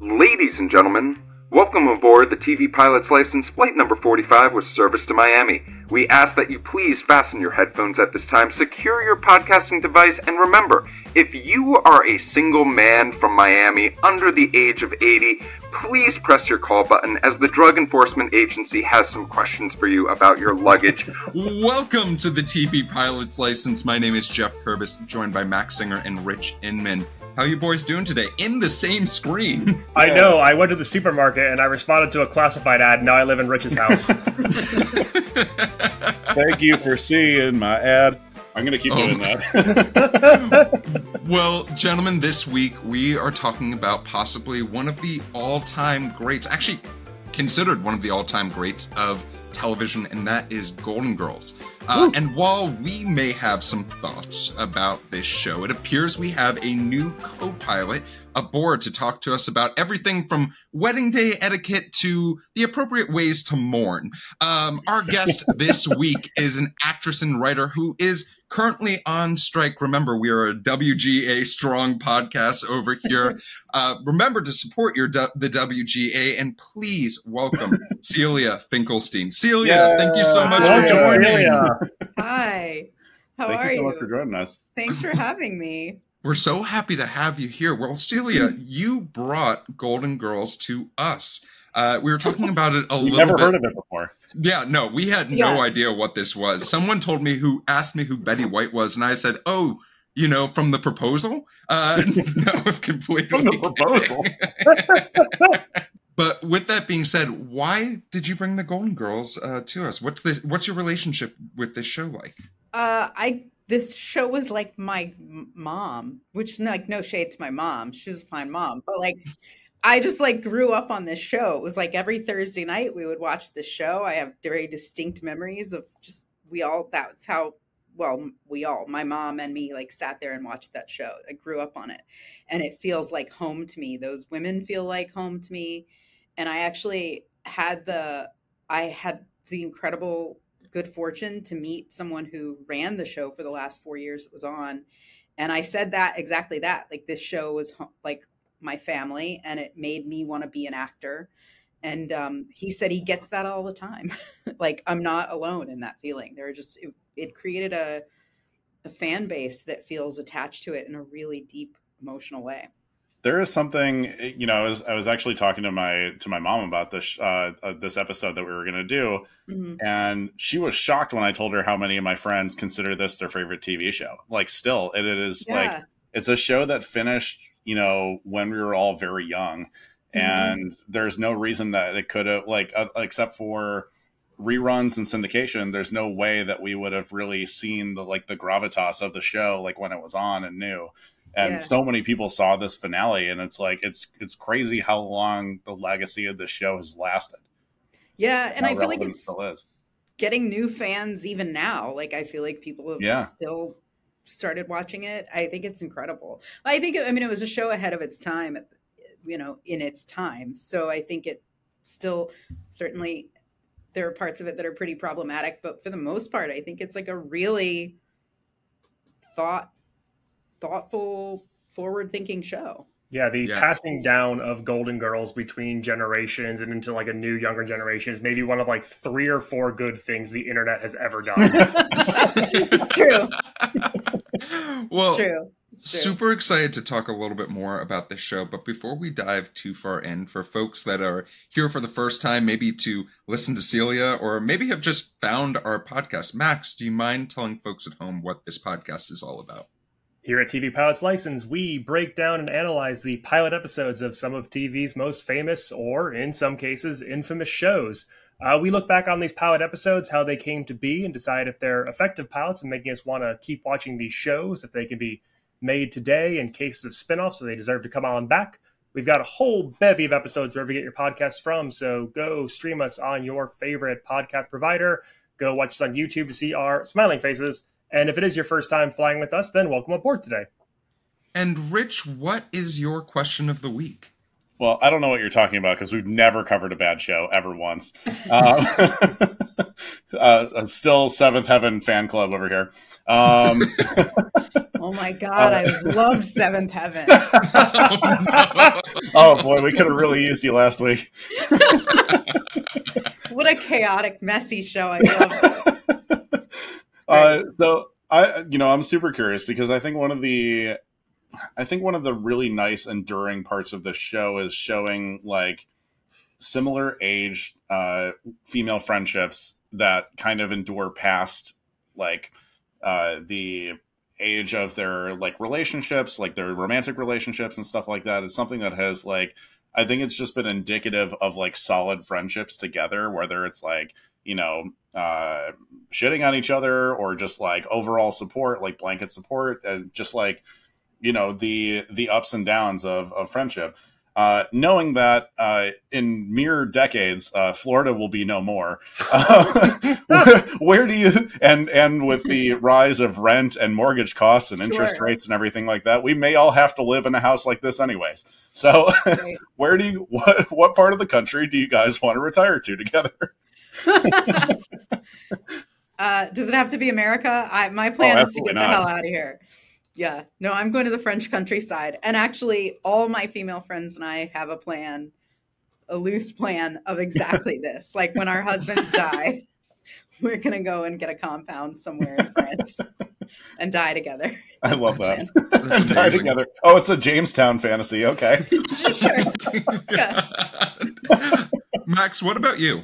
Ladies and gentlemen, welcome aboard the TV Pilots License Flight Number 45 with service to Miami. We ask that you please fasten your headphones at this time, secure your podcasting device, and remember, if you are a single man from Miami under the age of 80, please press your call button as the Drug Enforcement Agency has some questions for you about your luggage. Welcome to the TV Pilots License. My name is Jeff Kerbis, joined by Max Singer and Rich Inman. How you boys doing today? In the same screen. I know. I went to the supermarket and I responded to a classified ad. Now I live in Rich's house. Thank you for seeing my ad. I'm going to keep doing that. Well, gentlemen, this week we are talking about possibly one of the all-time greats, actually considered one of the all-time greats of television, and that is Golden Girls. And while we may have some thoughts about this show, it appears we have a new co-pilot aboard to talk to us about everything from wedding day etiquette to the appropriate ways to mourn. Our guest this week is an actress and writer who is currently on strike. Remember, we are a WGA strong podcast over here. Remember to support the WGA, and please welcome Celia Finkelstein. Celia, thank you so much for joining. Hi. Thank you so much for joining us. Thanks for having me. We're so happy to have you here. Well, Celia, you brought Golden Girls to us. We were talking about it a little bit. Never heard of it before. Yeah, no, we had no idea what this was. Someone told me asked me who Betty White was, and I said, oh, you know, from The Proposal? No, I've completely from The Proposal. But with that being said, why did you bring the Golden Girls to us? What's your relationship with this show like? This show was like my mom, which, like, no shade to my mom. She was a fine mom, but like, I just like grew up on this show. It was like every Thursday night we would watch this show. I have very distinct memories of just my mom and me like sat there and watched that show. I grew up on it, and it feels like home to me. Those women feel like home to me. And I actually had the incredible good fortune to meet someone who ran the show for the last 4 years it was on. And I said exactly that, like, this show was like my family, and it made me want to be an actor. And he said he gets that all the time. Like, I'm not alone in that feeling. It created a fan base that feels attached to it in a really deep, emotional way. There is something, you know, I was actually talking to my mom about this episode that we were going to do. Mm-hmm. And she was shocked when I told her how many of my friends consider this their favorite TV show. Like, still, it is like, it's a show that finished, you know, when we were all very young. Mm-hmm. And there's no reason that it could have, like, except for reruns and syndication, there's no way that we would have really seen the gravitas of the show, like, when it was on and new. And so many people saw this finale, and it's like, it's crazy how long the legacy of the show has lasted. Yeah. And I feel like it's still is getting new fans even now. Like, I feel like people have still started watching it. I think it's incredible. It was a show ahead of its time, you know, in its time. So I think it still, certainly there are parts of it that are pretty problematic, but for the most part, I think it's like a really thoughtful, forward-thinking show. Yeah, the passing down of Golden Girls between generations and into like a new, younger generation is maybe one of like 3 or 4 good things the internet has ever done. It's true. Well, true. Super excited to talk a little bit more about this show, but before we dive too far in, for folks that are here for the first time, maybe to listen to Celia, or maybe have just found our podcast, Max, do you mind telling folks at home what this podcast is all about? Here at TV Pilots License, we break down and analyze the pilot episodes of some of TV's most famous, or in some cases, infamous shows. We look back on these pilot episodes, how they came to be, and decide if they're effective pilots and making us want to keep watching these shows, if they can be made today in cases of spinoffs, so they deserve to come on back. We've got a whole bevy of episodes wherever you get your podcasts from, so go stream us on your favorite podcast provider. Go watch us on YouTube to see our smiling faces. And if it is your first time flying with us, then welcome aboard today. And Rich, what is your question of the week? Well, I don't know what you're talking about because we've never covered a bad show ever once. Still Seventh Heaven fan club over here. Oh my God, I loved Seventh Heaven. Oh boy, we could have really used you last week. What a chaotic, messy show. I love it. I'm super curious because I think one of the really nice enduring parts of the show is showing like similar age female friendships that kind of endure past like the age of their like relationships, like their romantic relationships and stuff like that. It's something that has like, I think it's just been indicative of like solid friendships together, whether it's like, you know, shitting on each other or just like overall support, like blanket support and just like, you know, the ups and downs of friendship, knowing that in mere decades, Florida will be no more. Where do you and with the rise of rent and mortgage costs and interest rates and everything like that, we may all have to live in a house like this anyways. So where do you what part of the country do you guys want to retire to together? Does it have to be America? My plan is to get the hell out of here. Yeah, no, I'm going to the French countryside. And actually, all my female friends and I have a plan, a loose plan of exactly this. Like when our husbands die, we're going to go and get a compound somewhere in France and die together. That's I love that. That's die together. Oh, it's a Jamestown fantasy. Okay. Sure. Yeah. Max, what about you?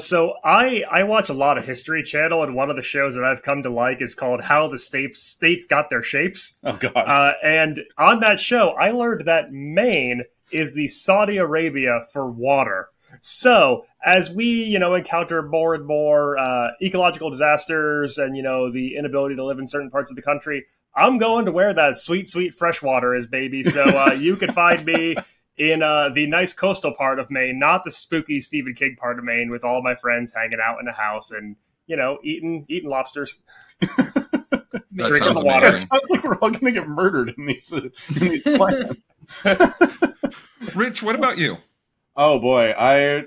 So I watch a lot of History Channel, and one of the shows that I've come to like is called How the States Got Their Shapes. Oh, God. And on that show, I learned that Maine is the Saudi Arabia for water. So as we, you know, encounter more and more ecological disasters and, you know, the inability to live in certain parts of the country, I'm going to where that sweet, sweet fresh water is, baby. So you can find me in the nice coastal part of Maine, not the spooky Stephen King part of Maine, with all my friends hanging out in a house and, you know, eating lobsters, drinking the water. It sounds like we're all going to get murdered in these plans. Rich, what about you? Oh boy, I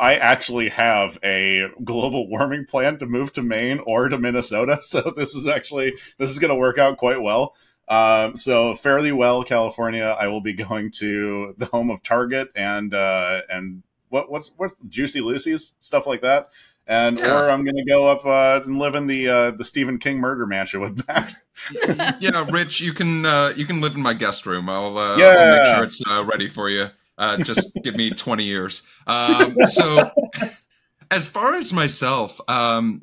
actually have a global warming plan to move to Maine or to Minnesota, so this is going to work out quite well. So fairly well, California. I will be going to the home of Target and what's Juicy Lucy's, stuff like that, and yeah. Or I'm going to go up and live in the Stephen King murder mansion with Max. Yeah, Rich, you can live in my guest room. I'll make sure it's ready for you. Just give me 20 years. So. As far as myself,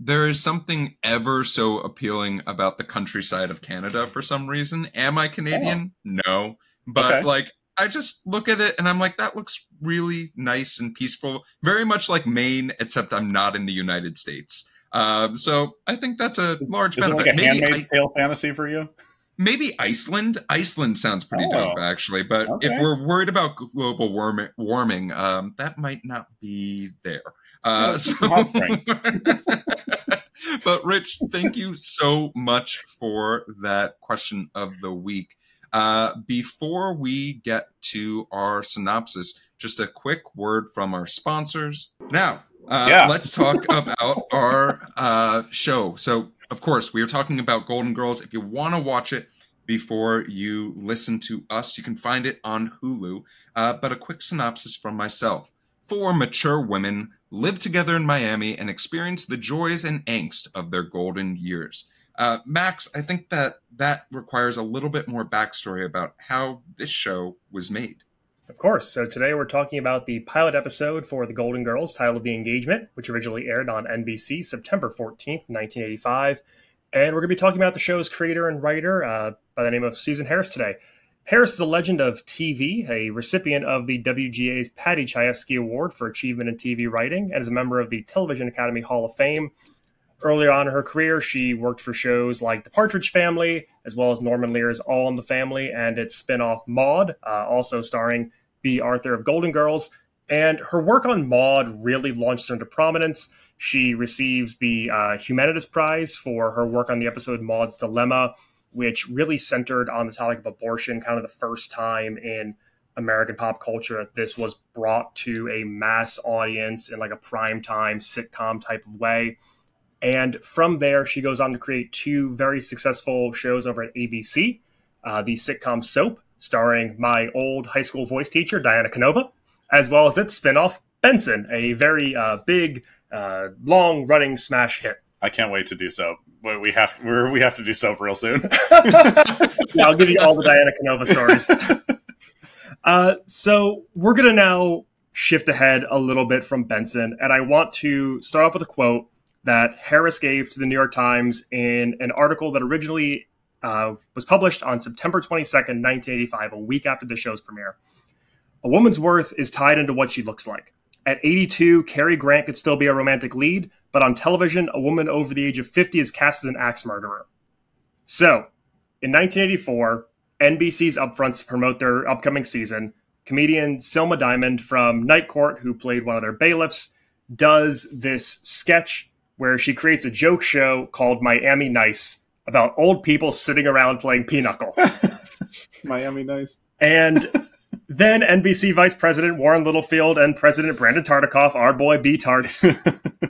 there is something ever so appealing about the countryside of Canada for some reason. Am I Canadian? Oh. No. But like, I just look at it and I'm like, that looks really nice and peaceful. Very much like Maine, except I'm not in the United States. So I think that's a large benefit. Is it like a Handmaid's Tale fantasy for you? Maybe Iceland. Iceland sounds pretty dope, actually. But if we're worried about global warming, that might not be there. But Rich, thank you so much for that question of the week. Before we get to our synopsis, just a quick word from our sponsors. Now, let's talk about our show. So, of course, we are talking about Golden Girls. If you want to watch it before you listen to us, you can find it on Hulu. But a quick synopsis from myself. Four mature women live together in Miami and experience the joys and angst of their golden years. Max, I think that requires a little bit more backstory about how this show was made. Of course. So today we're talking about the pilot episode for The Golden Girls, titled The Engagement, which originally aired on NBC September 14th, 1985. And we're going to be talking about the show's creator and writer by the name of Susan Harris today. Harris is a legend of TV, a recipient of the WGA's Patty Chayefsky Award for Achievement in TV Writing, and is a member of the Television Academy Hall of Fame. Earlier on in her career, she worked for shows like The Partridge Family, as well as Norman Lear's All in the Family, and its spin-off Maud, also starring Bea Arthur of Golden Girls. And her work on Maud really launched her into prominence. She receives the Humanitas Prize for her work on the episode Maud's Dilemma, which really centered on the topic of abortion, kind of the first time in American pop culture, this was brought to a mass audience in like a primetime sitcom type of way. And from there, she goes on to create two very successful shows over at ABC, the sitcom Soap, starring my old high school voice teacher, Diana Canova, as well as its spinoff, Benson, a very big, long-running smash hit. I can't wait to do Soap. But we have to do Soap real soon. Yeah, I'll give you all the Diana Canova stories. So we're going to now shift ahead a little bit from Benson, and I want to start off with a quote that Harris gave to the New York Times in an article that originally was published on September 22nd, 1985, a week after the show's premiere. "A woman's worth is tied into what she looks like. At 82, Cary Grant could still be a romantic lead, but on television, a woman over the age of 50 is cast as an axe murderer." So, in 1984, NBC's upfronts to promote their upcoming season, comedian Selma Diamond from Night Court, who played one of their bailiffs, does this sketch where she creates a joke show called Miami Nice about old people sitting around playing pinochle. Miami Nice. And then NBC Vice President Warren Littlefield and President Brandon Tartikoff, our boy B-Tarts,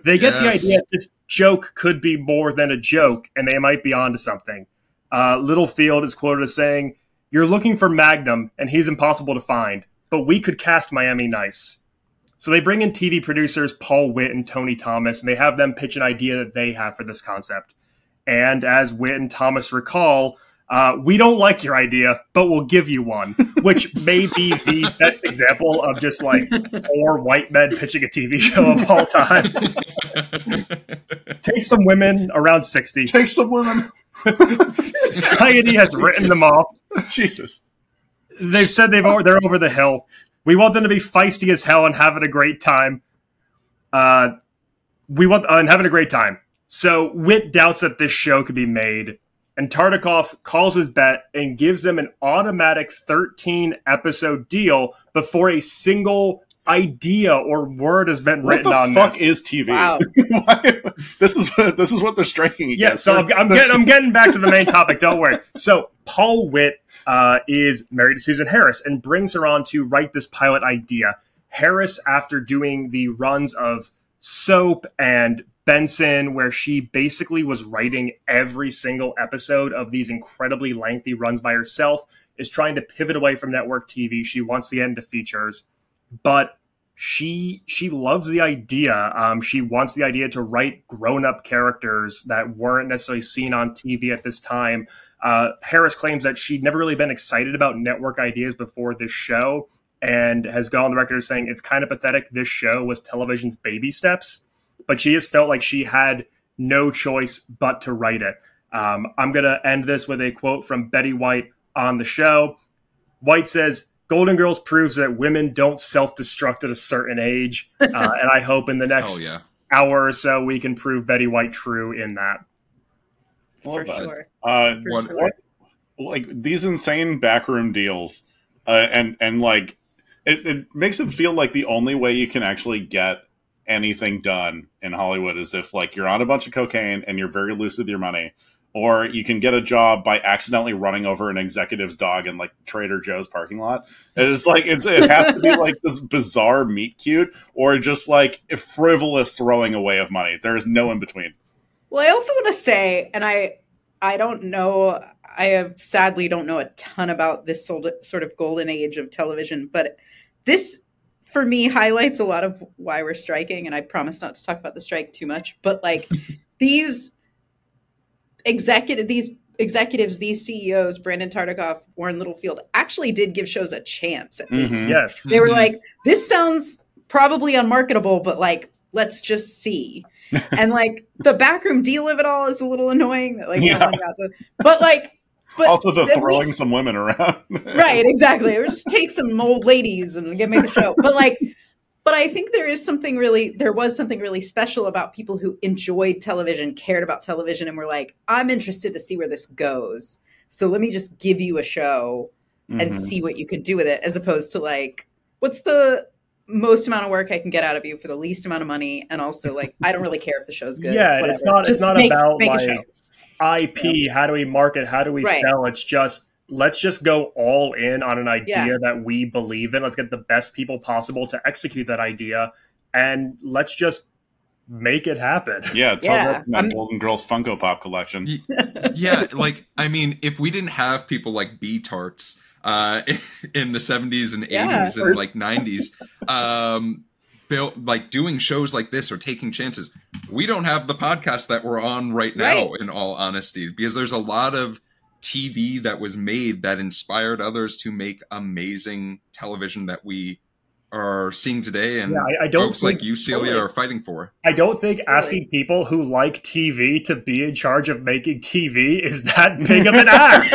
they get the idea that this joke could be more than a joke, and they might be onto something. Littlefield is quoted as saying, "You're looking for Magnum, and he's impossible to find, but we could cast Miami Nice." So they bring in TV producers Paul Witt and Tony Thomas, and they have them pitch an idea that they have for this concept. And as Witt and Thomas recall, we don't like your idea, but we'll give you one, which may be the best example of just like four white men pitching a TV show of all time. Take some women around 60. Take some women. Society has written them off. Jesus. They've said they're over the hill. We want them to be feisty as hell and having a great time. So Witt doubts that this show could be made, and Tartikoff calls his bet and gives them an automatic 13-episode deal before a single idea or word has been written on this. What the fuck is TV? Wow. This is what they're striking against. Yeah, so I'm getting back to the main topic. Don't worry. So Paul Witt is married to Susan Harris and brings her on to write this pilot idea. Harris, after doing the runs of Soap and Benson, where she basically was writing every single episode of these incredibly lengthy runs by herself, is trying to pivot away from network TV. She wants to get into features. But she loves the idea. She wants the idea to write grown-up characters that weren't necessarily seen on TV at this time. Harris claims that she'd never really been excited about network ideas before this show and has gone on the record as saying, "It's kind of pathetic. This show was television's baby steps." But she has felt like she had no choice but to write it. I'm going to end this with a quote from Betty White on the show. White says, "Golden Girls proves that women don't self-destruct at a certain age." And I hope in the next hour or so we can prove Betty White true in that. Like these insane backroom deals. It makes it feel like the only way you can actually get anything done in Hollywood is if like you're on a bunch of cocaine and you're very loose with your money. Or you can get a job by accidentally running over an executive's dog in like Trader Joe's parking lot. It's like it has to be like this bizarre meet cute, or just like a frivolous throwing away of money. There is no in between. Well, I also want to say, and I don't know, I sadly don't know a ton about this sort of golden age of television, but this for me highlights a lot of why we're striking. And I promise not to talk about the strike too much, but like these executives, these CEOs, Brandon Tartikoff, Warren Littlefield, actually did give shows a chance at least. Mm-hmm. Yes. They were like, "This sounds probably unmarketable, but like, let's just see." And like the backroom deal of it all is a little annoying. That like, also the throwing least, some women around. Right, exactly. Or just take some old ladies and make a show. But like, but I think there was something really special about people who enjoyed television, cared about television, and were like, "I'm interested to see where this goes. So let me just give you a show and see what you can do with it," as opposed to like, "What's the most amount of work I can get out of you for the least amount of money?" And also like, I don't really care if the show's good. Yeah, whatever. It's not about like IP. How do we market? How do we sell? It's just let's just go all in on an idea that we believe in. Let's get the best people possible to execute that idea, and let's just make it happen. Yeah, tell that from that Golden Girls Funko Pop collection. Yeah, like, I mean, if we didn't have people like Bea Tarts in the 70s and 80s and like 90s, like doing shows like this or taking chances, we don't have the podcast that we're on right now, in all honesty, because there's a lot of TV that was made that inspired others to make amazing television that we are seeing today, and I don't folks think, like you, Celia, are fighting for. I don't think asking people who like TV to be in charge of making TV is that big of an ask.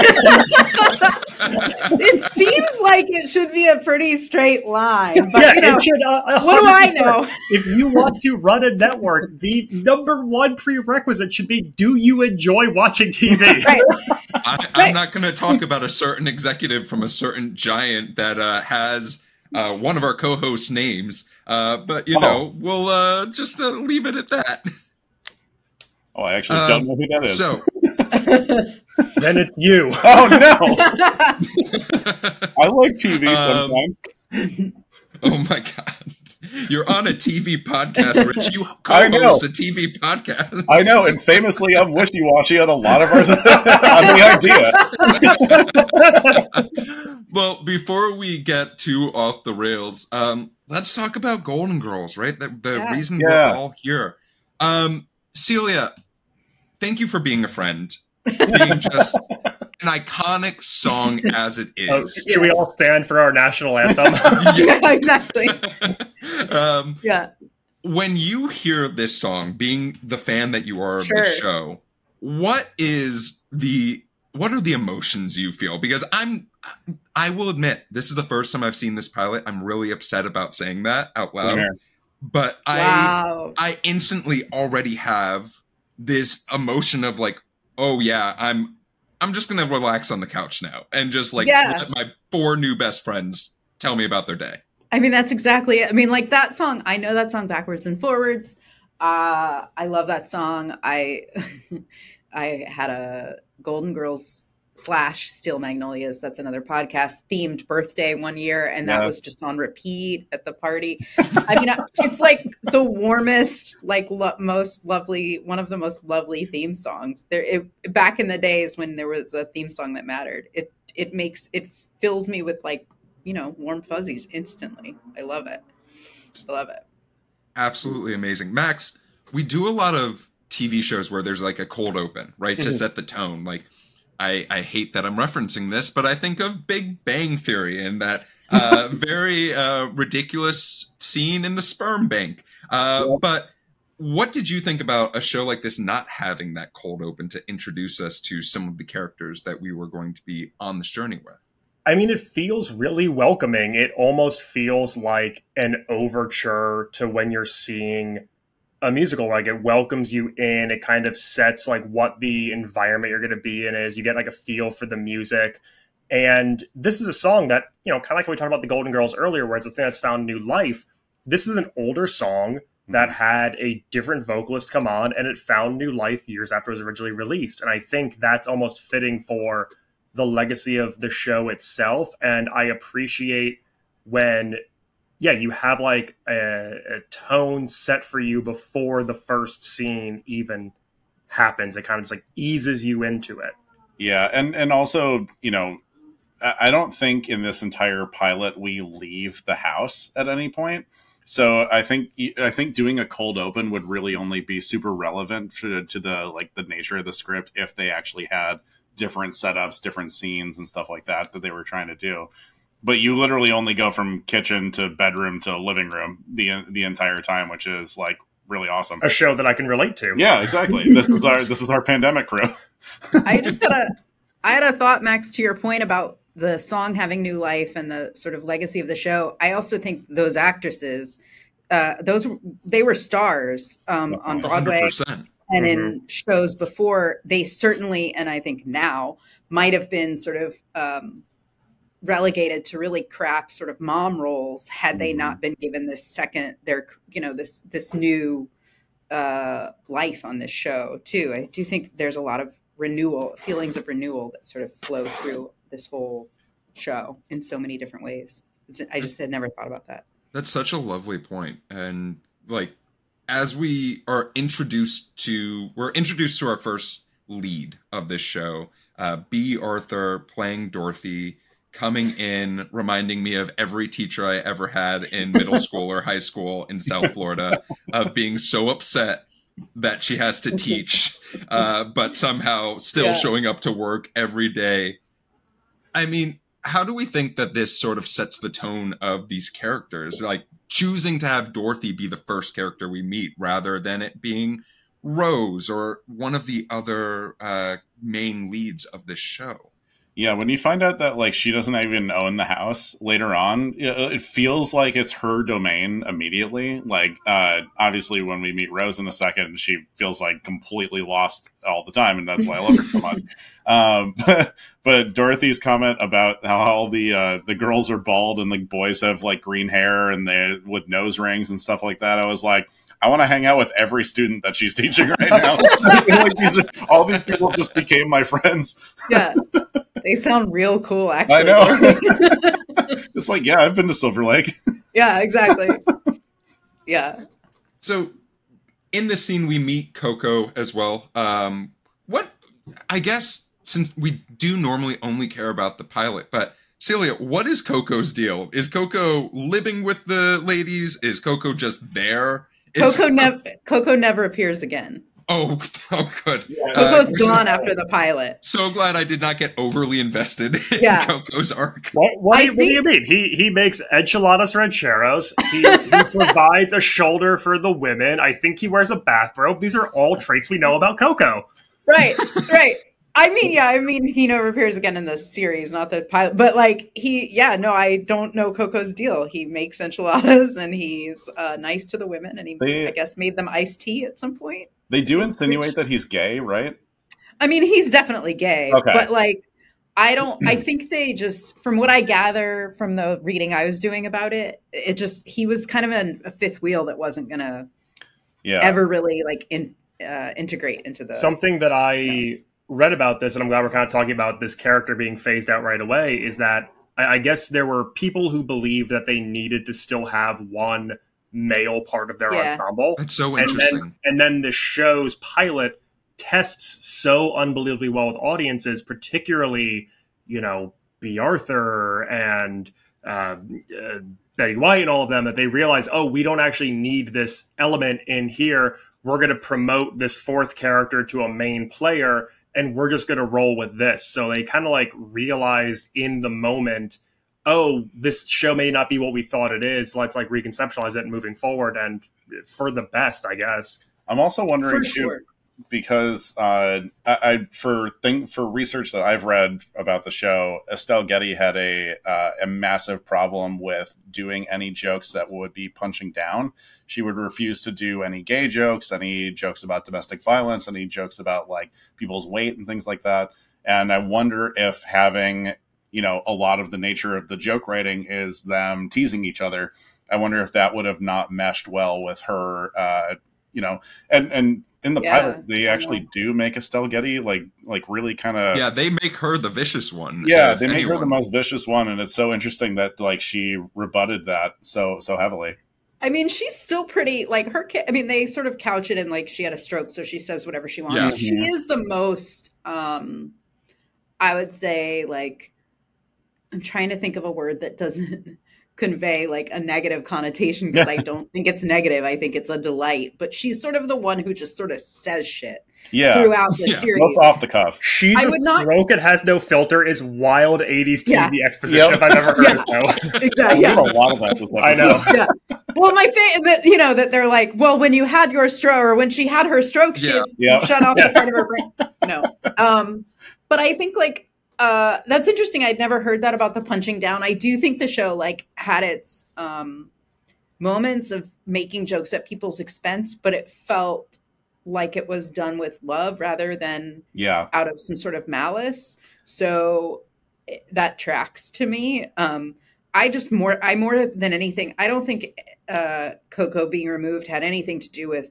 It seems like it should be a pretty straight line. But, you know, it should. What do I know? If you want to run a network, the number one prerequisite should be, do you enjoy watching TV? I'm not going to talk about a certain executive from a certain giant that has one of our co-hosts' names, but you know, we'll just leave it at that. Oh, I actually don't know who that is. So then it's you. Oh no! I like TV sometimes. Oh my god! You're on a TV podcast, Rich. You co-host a TV podcast. I know, and famously, I'm wishy-washy on a lot of our on the idea. Well, before we get too off the rails, let's talk about Golden Girls, right? The reason we're all here. Celia, thank you for being a friend. Being just an iconic song as it is. Should we all stand for our national anthem? Yeah, exactly. When you hear this song, being the fan that you are of this show, what are the emotions you feel? Because I will admit, this is the first time I've seen this pilot. I'm really upset about saying that out loud. Yeah. But I instantly already have this emotion of like, oh yeah, I'm just going to relax on the couch now and just like let my four new best friends tell me about their day. I mean, that's exactly it. I mean, like that song, I know that song backwards and forwards. I love that song. I had a Golden Girls / Steel Magnolias, that's another podcast, themed birthday one year, and that was just on repeat at the party. I mean, it's like the warmest, like most lovely, one of the most lovely theme songs there. Back in the days when there was a theme song that mattered, it fills me with, like, you know, warm fuzzies instantly. I love it. I love it. Absolutely amazing. Max, we do a lot of TV shows where there's like a cold open, right? To set the tone. Like, I hate that I'm referencing this, but I think of Big Bang Theory and that very ridiculous scene in the sperm bank. But what did you think about a show like this not having that cold open to introduce us to some of the characters that we were going to be on this journey with? I mean, it feels really welcoming. It almost feels like an overture to when you're seeing a musical. Like, it welcomes you in, it kind of sets like what the environment you're going to be in is. You get like a feel for the music, and this is a song that, you know, kind of like we talked about the Golden Girls earlier, where it's the thing that's found new life. This is an older song that had a different vocalist come on, and it found new life years after it was originally released, and I think that's almost fitting for the legacy of the show itself. And I appreciate when you have like a tone set for you before the first scene even happens. It kind of just like eases you into it. Yeah, and also, you know, I don't think in this entire pilot we leave the house at any point. So I think doing a cold open would really only be super relevant to the like the nature of the script if they actually had different setups, different scenes, and stuff like that they were trying to do. But you literally only go from kitchen to bedroom to living room the entire time, which is like really awesome. A show that I can relate to. Yeah, exactly. This is our pandemic crew. I had a thought, Max, to your point about the song having new life and the sort of legacy of the show. I also think those actresses, they were stars on Broadway 100%. And in shows before. They certainly, and I think now, might have been sort of relegated to really crap sort of mom roles had they not been given this this new life on this show too. I do think there's a lot of renewal, feelings of renewal that sort of flow through this whole show in so many different ways. I just had never thought about that. That's such a lovely point. And like, as we are introduced to our first lead of this show, Bea Arthur playing Dorothy, coming in, reminding me of every teacher I ever had in middle school or high school in South Florida, of being so upset that she has to teach, but somehow still showing up to work every day. I mean, how do we think that this sort of sets the tone of these characters? Like, choosing to have Dorothy be the first character we meet rather than it being Rose or one of the other main leads of this show. Yeah, when you find out that, like, she doesn't even own the house later on, it feels like it's her domain immediately. Like, obviously, when we meet Rose in a second, she feels, like, completely lost all the time, and that's why I love her so much. But Dorothy's comment about how all the girls are bald and the boys have, like, green hair and they with nose rings and stuff like that, I was like, I want to hang out with every student that she's teaching right now. Like, all these people just became my friends. Yeah. They sound real cool, actually. I know. It's like, yeah, I've been to Silver Lake. Yeah, exactly. Yeah. So in this scene, we meet Coco as well. I guess, since we do normally only care about the pilot, but Celia, what is Coco's deal? Is Coco living with the ladies? Is Coco just there? Coco never appears again. Oh, good. Yeah. Coco's gone after the pilot. So glad I did not get overly invested in Coco's arc. What do you mean? He makes enchiladas rancheros. He provides a shoulder for the women. I think he wears a bathrobe. These are all traits we know about Coco. Right. I mean, he never appears again in this series, not the pilot. But, like, I don't know Coco's deal. He makes enchiladas, and he's nice to the women, and I guess, made them iced tea at some point. They do insinuate that he's gay, right? I mean, he's definitely gay. Okay. But, like, I think they just, from what I gather from the reading I was doing about it, it just, he was kind of a fifth wheel that wasn't going to ever really, like, integrate into the... Something that I... read about this, and I'm glad we're kind of talking about this character being phased out right away, is that I guess there were people who believed that they needed to still have one male part of their ensemble. That's so interesting. And then the show's pilot tests so unbelievably well with audiences, particularly, you know, Bea Arthur and Betty White and all of them, that they realize, oh, we don't actually need this element in here. We're going to promote this fourth character to a main player, and we're just going to roll with this. So they kind of like realized in the moment, oh, this show may not be what we thought it is. Let's like reconceptualize it moving forward, and for the best, I guess. I'm also wondering too, because for research that I've read about the show, Estelle Getty had a massive problem with doing any jokes that would be punching down. She would refuse to do any gay jokes, any jokes about domestic violence, any jokes about like people's weight and things like that. And I wonder if having, you know, a lot of the nature of the joke writing is them teasing each other. I wonder if that would have not meshed well with her, you know, and in the pilot, they actually do make Estelle Getty like really kind of... Yeah, they make her the vicious one. Yeah, they make her the most vicious one. And it's so interesting that like she rebutted that so heavily. I mean, she's still pretty, like, her kid, I mean, they sort of couch it in, like, she had a stroke, so she says whatever she wants. Yeah. Mm-hmm. She is the most, I would say, like, I'm trying to think of a word that doesn't convey, like, a negative connotation, because I don't think it's negative. I think it's a delight. But she's sort of the one who just sort of says shit throughout the series. Both off the cuff. She's a stroke that has no filter is wild 80s TV exposition if I've ever heard it, though. Exactly. Yeah. A lot of that. I know. Yeah. Well, my thing is that, you know, that they're like, well, when you had your stroke, or when she had her stroke, she shut off the part of her brain. No. But I think, like, that's interesting. I'd never heard that about the punching down. I do think the show like had its moments of making jokes at people's expense, but it felt like it was done with love rather than out of some sort of malice. So that tracks to me. I more than anything, I don't think Coco being removed had anything to do with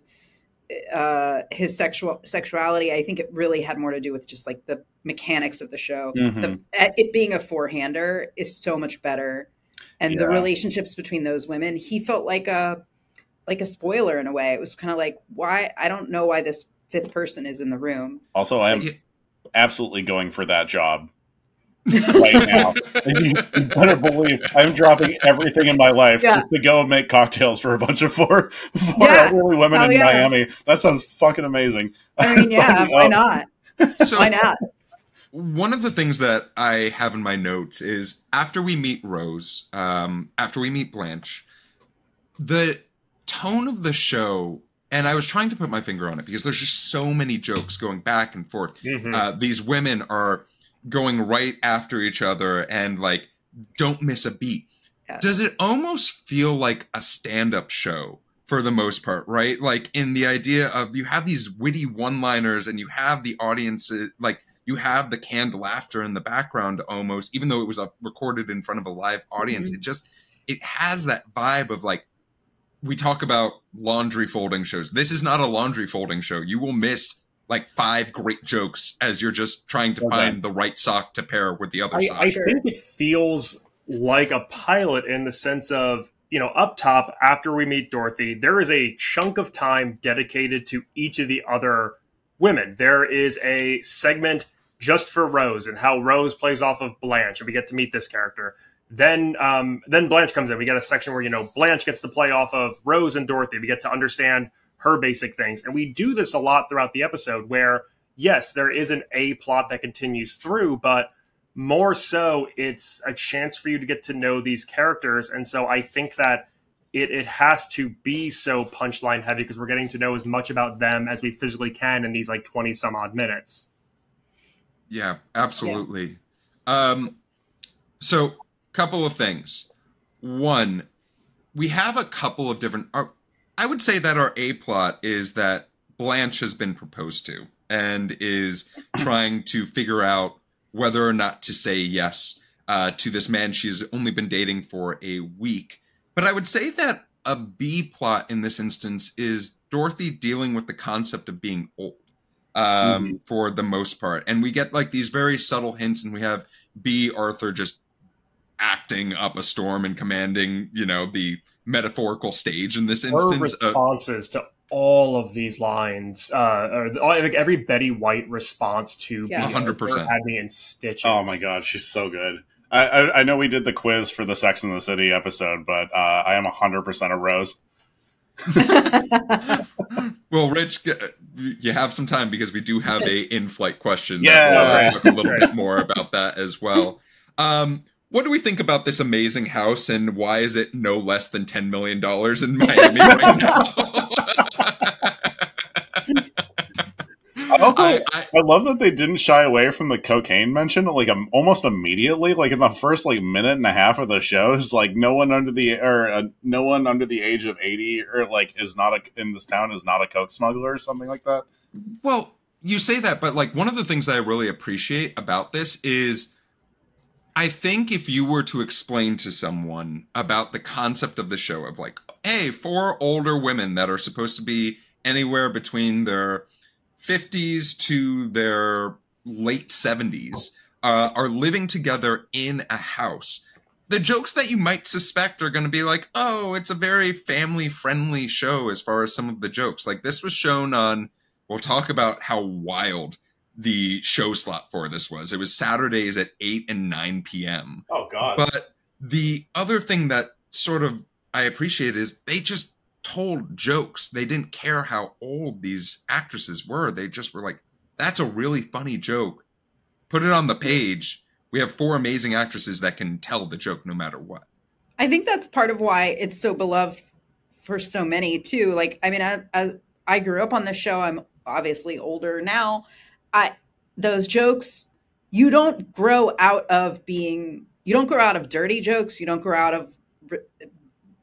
his sexuality, I think it really had more to do with just like the mechanics of the show. Mm-hmm. It being a four-hander is so much better. And the relationships between those women, he felt like a spoiler in a way. It was kind of like, why? I don't know why this fifth person is in the room. Also, I am absolutely going for that job right now. And you better believe I'm dropping everything in my life just to go and make cocktails for a bunch of four elderly women in Miami. That sounds fucking amazing. I mean, why not? So, why not? One of the things that I have in my notes is after we meet Rose, after we meet Blanche, the tone of the show, and I was trying to put my finger on it because there's just so many jokes going back and forth. Mm-hmm. These women are going right after each other and like don't miss a beat. Yeah. Does it almost feel like a stand-up show for the most part, right? Like in the idea of you have these witty one-liners and you have the audience, like you have the canned laughter in the background almost, even though it was recorded in front of a live audience. Mm-hmm. It has that vibe of like, we talk about laundry folding shows. This is not a laundry folding show. You will miss like five great jokes as you're just trying to find the right sock to pair with the other sock. I think it feels like a pilot in the sense of, you know, up top, after we meet Dorothy, there is a chunk of time dedicated to each of the other women. There is a segment just for Rose and how Rose plays off of Blanche, and we get to meet this character. Then Blanche comes in. We get a section where, you know, Blanche gets to play off of Rose and Dorothy. We get to understand her basic things. And we do this a lot throughout the episode where, yes, there is an A plot that continues through, but more so it's a chance for you to get to know these characters. And so I think that it has to be so punchline heavy because we're getting to know as much about them as we physically can in these like 20 some odd minutes. Yeah, absolutely. Yeah. So couple of things. One, we have a couple of different... I would say that our A-plot is that Blanche has been proposed to and is trying to figure out whether or not to say yes to this man she's only been dating for a week. But I would say that a B-plot in this instance is Dorothy dealing with the concept of being old for the most part. And we get like these very subtle hints, and we have Bea Arthur just acting up a storm and commanding, you know, the metaphorical stage in this instance. Her responses to all of these lines, like every Betty White response to 100% had me in stitches. Oh my god, she's so good. I know we did the quiz for the Sex and the City episode, but I am 100% a Rose. Well, Rich, you have some time because we do have a in-flight question. Yeah, talk a little bit more about that as well. What do we think about this amazing house, and why is it no less than $10 million in Miami right now? I love that they didn't shy away from the cocaine mention, like almost immediately, like in the first like minute and a half of the show. It's like no one under the age of 80 or like is not in this town is not a coke smuggler or something like that. Well, you say that, but like one of the things I really appreciate about this is, I think if you were to explain to someone about the concept of the show of like, hey, four older women that are supposed to be anywhere between their 50s to their late 70s are living together in a house, the jokes that you might suspect are going to be like, oh, it's a very family-friendly show as far as some of the jokes. Like this was shown on, we'll talk about how wild the show slot for this was. It was Saturdays at 8 and 9 p.m. Oh, God. But the other thing that sort of I appreciate is they just told jokes. They didn't care how old these actresses were. They just were like, that's a really funny joke. Put it on the page. We have four amazing actresses that can tell the joke no matter what. I think that's part of why it's so beloved for so many, too. Like, I mean, I grew up on this show. I'm obviously older now. Those jokes, you don't grow out of being, you don't grow out of dirty jokes. You don't grow out of,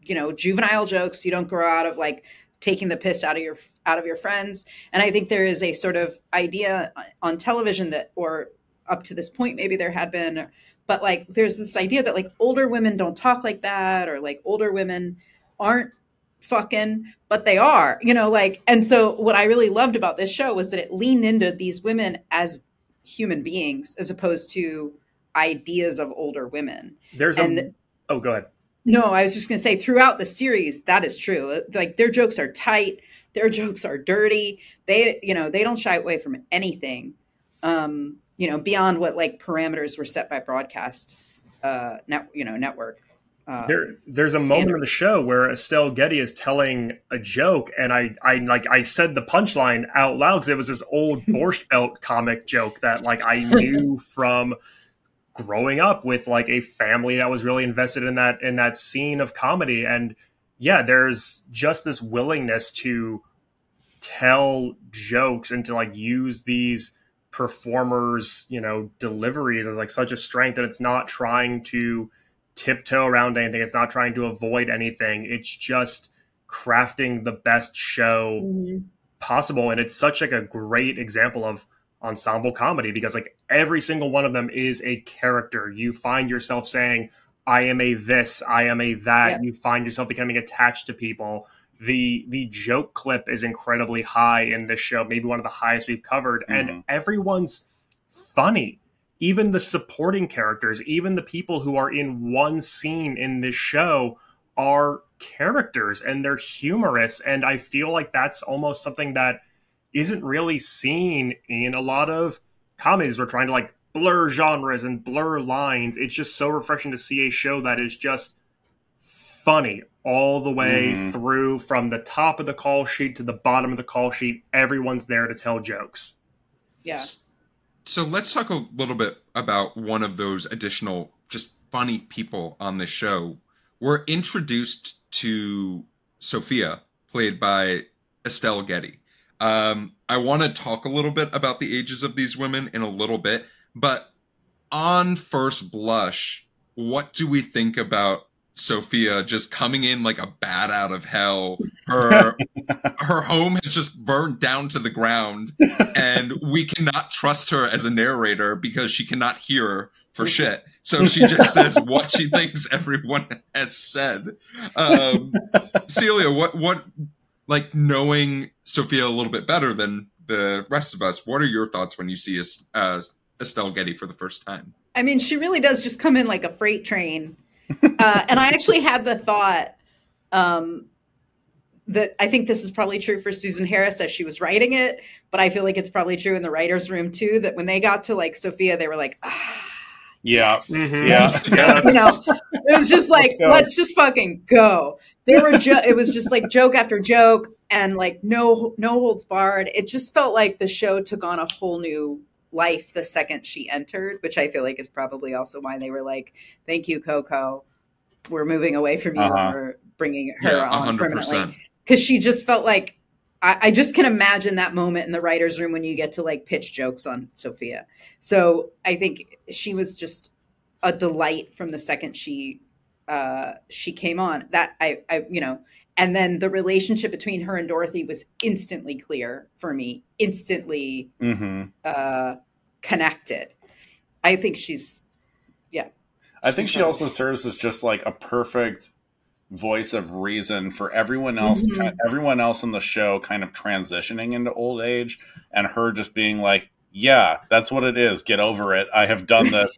you know, juvenile jokes. You don't grow out of like taking the piss out of your friends. And I think there is a sort of idea on television that, or up to this point, maybe there had been, but like, there's this idea that like older women don't talk like that, or like older women aren't fucking, but they are, you know, like, and so what I really loved about this show was that it leaned into these women as human beings, as opposed to ideas of older women. Oh, go ahead. No, I was just going to say throughout the series, that is true. Like their jokes are tight. Their jokes are dirty. They, you know, they don't shy away from anything, you know, beyond what like parameters were set by broadcast, network. There's a moment in the show where Estelle Getty is telling a joke, and I said the punchline out loud because it was this old Borscht Belt comic joke that like I knew from growing up with like a family that was really invested in that scene of comedy. And yeah, there's just this willingness to tell jokes and to like use these performers, you know, deliveries as like such a strength, and it's not trying to tiptoe around anything. It's not trying to avoid anything. It's just crafting the best show possible. And it's such like a great example of ensemble comedy because like every single one of them is a character. You find yourself saying, I am a this, I am a that. Yeah. You find yourself becoming attached to people. The joke clip is incredibly high in this show, maybe one of the highest we've covered. Mm-hmm. And everyone's funny. Even the supporting characters, even the people who are in one scene in this show are characters and they're humorous. And I feel like that's almost something that isn't really seen in a lot of comedies. We're trying to like blur genres and blur lines. It's just so refreshing to see a show that is just funny all the way through, from the top of the call sheet to the bottom of the call sheet. Everyone's there to tell jokes. Yeah. So let's talk a little bit about one of those additional just funny people on the show. We're introduced to Sophia, played by Estelle Getty. I want to talk a little bit about the ages of these women in a little bit, but on first blush, what do we think about Sophia just coming in like a bat out of hell? Her home has just burned down to the ground, and we cannot trust her as a narrator because she cannot hear for shit. So she just says what she thinks everyone has said. Celia, what like, knowing Sophia a little bit better than the rest of us, what are your thoughts when you see Estelle Getty for the first time? I mean, she really does just come in like a freight train. And I actually had the thought that I think this is probably true for Susan Harris as she was writing it, but I feel like it's probably true in the writer's room too, that when they got to like Sophia, they were like, yeah, yes. Yeah. Yes. You know, it was just like, let's just fucking go. They were it was just like joke after joke and like no holds barred. It just felt like the show took on a whole new life the second she entered, which I feel like is probably also why they were like, thank you, Coco, we're moving away from you. We're bringing her on 100%. Permanently. Because she just felt like, I just can imagine that moment in the writer's room when you get to like pitch jokes on Sophia. So I think she was just a delight from the second she came on. That I you know, and then the relationship between her and Dorothy was instantly clear for me, instantly connected. I think she's, yeah. I think she also serves as just like a perfect voice of reason for everyone else, everyone else in the show kind of transitioning into old age, and her just being like, yeah, that's what it is. Get over it. I have done this.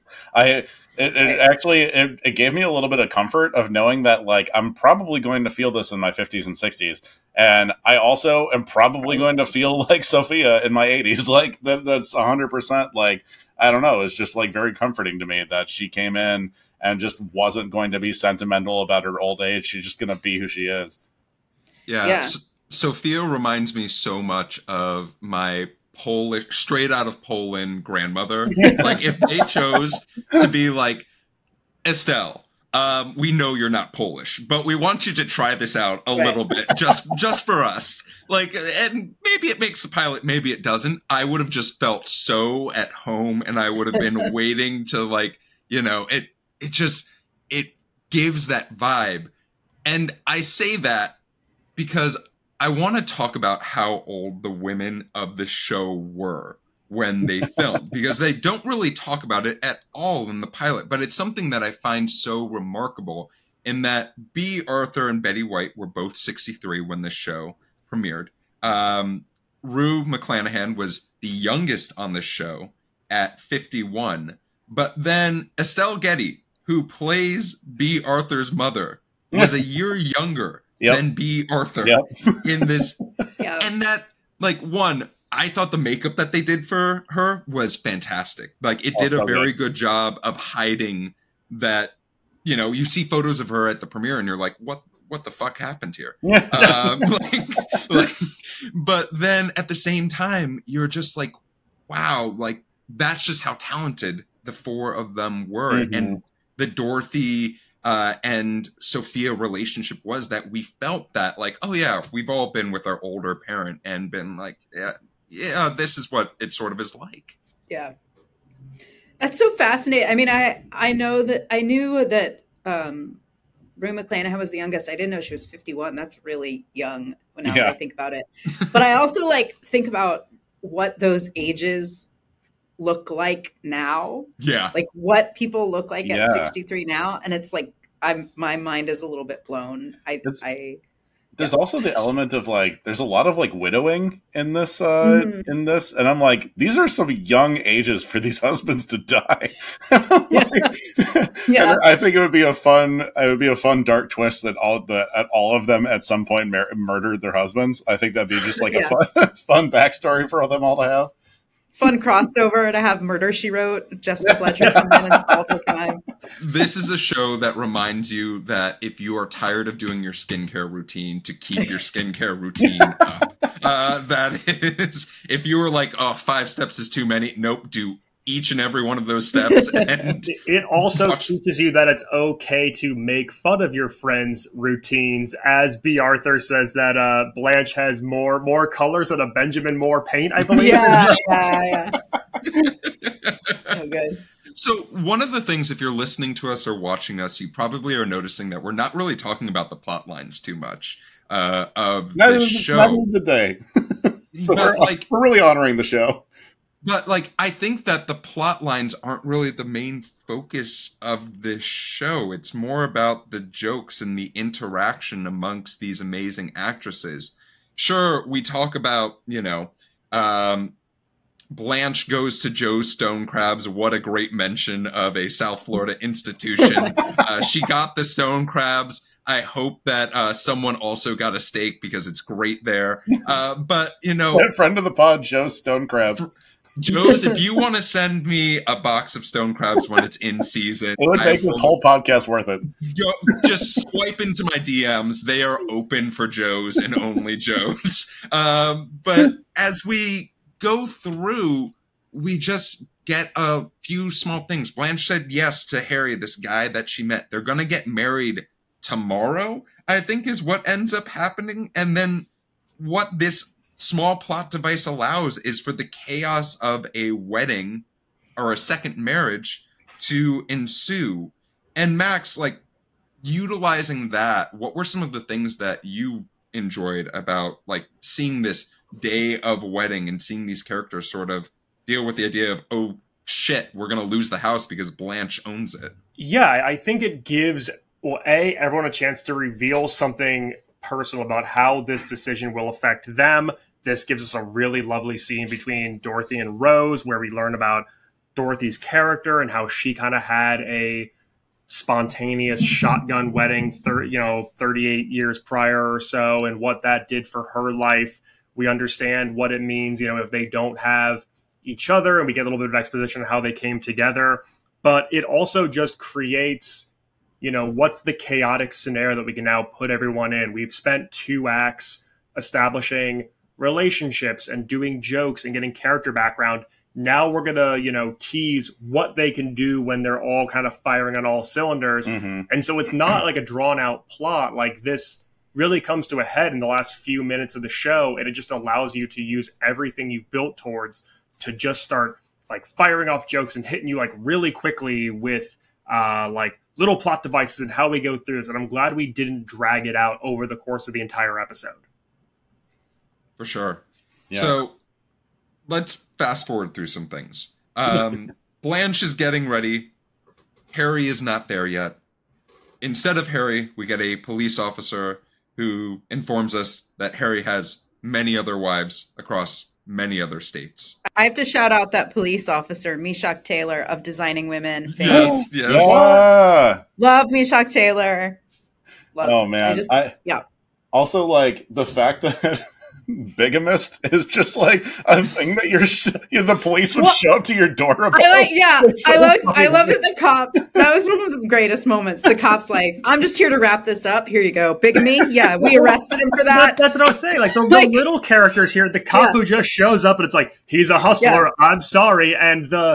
It gave me a little bit of comfort of knowing that like I'm probably going to feel this in my 50s and 60s, and I also am probably going to feel like Sophia in my 80s. Like that's 100%. Like, I don't know. It's just like very comforting to me that she came in and just wasn't going to be sentimental about her old age. She's just going to be who she is. Yeah. Sophia reminds me so much of my Polish, straight out of Poland grandmother. Like, if they chose to be like, Estelle, we know you're not Polish, but we want you to try this out a little bit, just for us. Like, and maybe it makes the pilot, maybe it doesn't. I would have just felt so at home, and I would have been waiting to, like, you know, it gives that vibe. And I say that because I want to talk about how old the women of the show were when they filmed, because they don't really talk about it at all in the pilot, but it's something that I find so remarkable in that Bea Arthur and Betty White were both 63 when this show premiered. Rue McClanahan was the youngest on the show at 51. But then Estelle Getty, who plays Bea Arthur's mother, was a year younger than Bea Arthur in this. And that, like, one, I thought the makeup that they did for her was fantastic. Like, it did a very good job of hiding that, you know, you see photos of her at the premiere and you're like, what the fuck happened here? But then at the same time, you're just like, wow, like, that's just how talented the four of them were. Mm-hmm. And the Dorothy and Sophia relationship was that we felt that, like, oh yeah, we've all been with our older parent and been like, yeah, this is what it sort of is like. Yeah. That's so fascinating. I mean, I knew that Rue McClanahan was the youngest. I didn't know she was 51. That's really young when I think about it. But I also like think about what those ages look like now. Yeah. Like what people look like at 63 now. And it's like, my mind is a little bit blown. There's also the element of like, there's a lot of like widowing in this, and I'm like, these are some young ages for these husbands to die. I think it would be a fun dark twist that all of them at some point murdered their husbands. I think that'd be just like a fun backstory for them all to have. Fun crossover to have Murder, She Wrote, Jessica Fletcher come in and solve her crime. This is a show that reminds you that if you are tired of doing your skincare routine, to keep your skincare routine up. That is, if you were like, oh, 5 steps is too many, nope, do each and every one of those steps. And it also teaches you that it's okay to make fun of your friends' routines. As Bea Arthur says that Blanche has more colors than a Benjamin Moore paint, I believe. So good. So one of the things, if you're listening to us or watching us, you probably are noticing that we're not really talking about the plot lines too much of this show. Neither of the day. So we're really honoring the show. But, like, I think that the plot lines aren't really the main focus of this show. It's more about the jokes and the interaction amongst these amazing actresses. Sure, we talk about, you know, Blanche goes to Joe's Stone Crabs. What a great mention of a South Florida institution. She got the Stone Crabs. I hope that someone also got a steak because it's great there. But, you know. Friend of the pod, Joe's Stone Crab. Joe's, if you want to send me a box of stone crabs when it's in season, it would make this whole podcast worth it. Just swipe into my DMs. They are open for Joe's and only Joe's. But as we go through, we just get a few small things. Blanche said yes to Harry, this guy that she met. They're going to get married tomorrow, I think is what ends up happening. And then what this small plot device allows is for the chaos of a wedding or a second marriage to ensue. And Max, like, utilizing that, what were some of the things that you enjoyed about, like, seeing this day of wedding and seeing these characters sort of deal with the idea of, oh shit, we're gonna lose the house because Blanche owns it? Yeah, I think it gives everyone a chance to reveal something personal about how this decision will affect them. This gives us a really lovely scene between Dorothy and Rose where we learn about Dorothy's character and how she kind of had a spontaneous shotgun wedding 38 years prior or so, and what that did for her life. We understand what it means, you know, if they don't have each other, and we get a little bit of exposition on how they came together. But it also just creates, you know, what's the chaotic scenario that we can now put everyone in? We've spent 2 acts establishing relationships and doing jokes and getting character background. Now we're going to, you know, tease what they can do when they're all kind of firing on all cylinders. Mm-hmm. And so it's not like a drawn out plot. Like, this really comes to a head in the last few minutes of the show. And it just allows you to use everything you've built towards to just start like firing off jokes and hitting you like really quickly with like little plot devices and how we go through this. And I'm glad we didn't drag it out over the course of the entire episode. For sure. Yeah. So let's fast forward through some things. Blanche is getting ready. Harry is not there yet. Instead of Harry, we get a police officer who informs us that Harry has many other wives across many other states. I have to shout out that police officer, Meshach Taylor of Designing Women. Yes, yes. Yeah. Love Meshach Taylor. Love him. Man. I also, like, the fact that bigamist is just like a thing that the police would show up to your door about. I love that the cop, that was one of the greatest moments. The cop's like, I'm just here to wrap this up. Here you go. Bigamy. Yeah, we arrested him for that. That's what I was saying. Like the little characters here, the cop who just shows up and it's like, he's a hustler. Yeah. I'm sorry. And the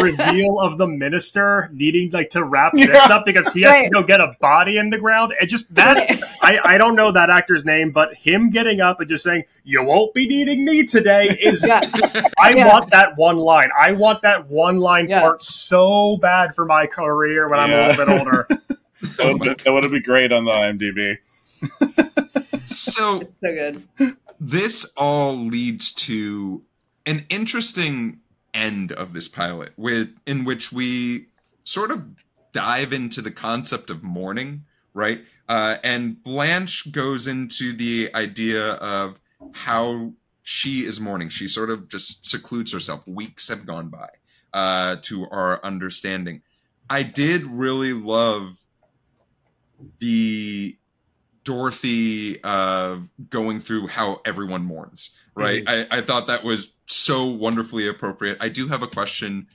reveal of the minister needing like to wrap this up because he has to go get a body in the ground. And just that, I don't know that actor's name, but him getting up and just saying, you won't be needing me today is I want that one line. I want that one line part so bad for my career when I'm a little bit older. That would be great on the IMDb. So it's so good. This all leads to an interesting end of this pilot in which we sort of dive into the concept of mourning, right? And Blanche goes into the idea of how she is mourning. She sort of just secludes herself. Weeks have gone by to our understanding. I did really love the Dorothy going through how everyone mourns, right? Mm-hmm. I thought that was so wonderfully appropriate. I do have a question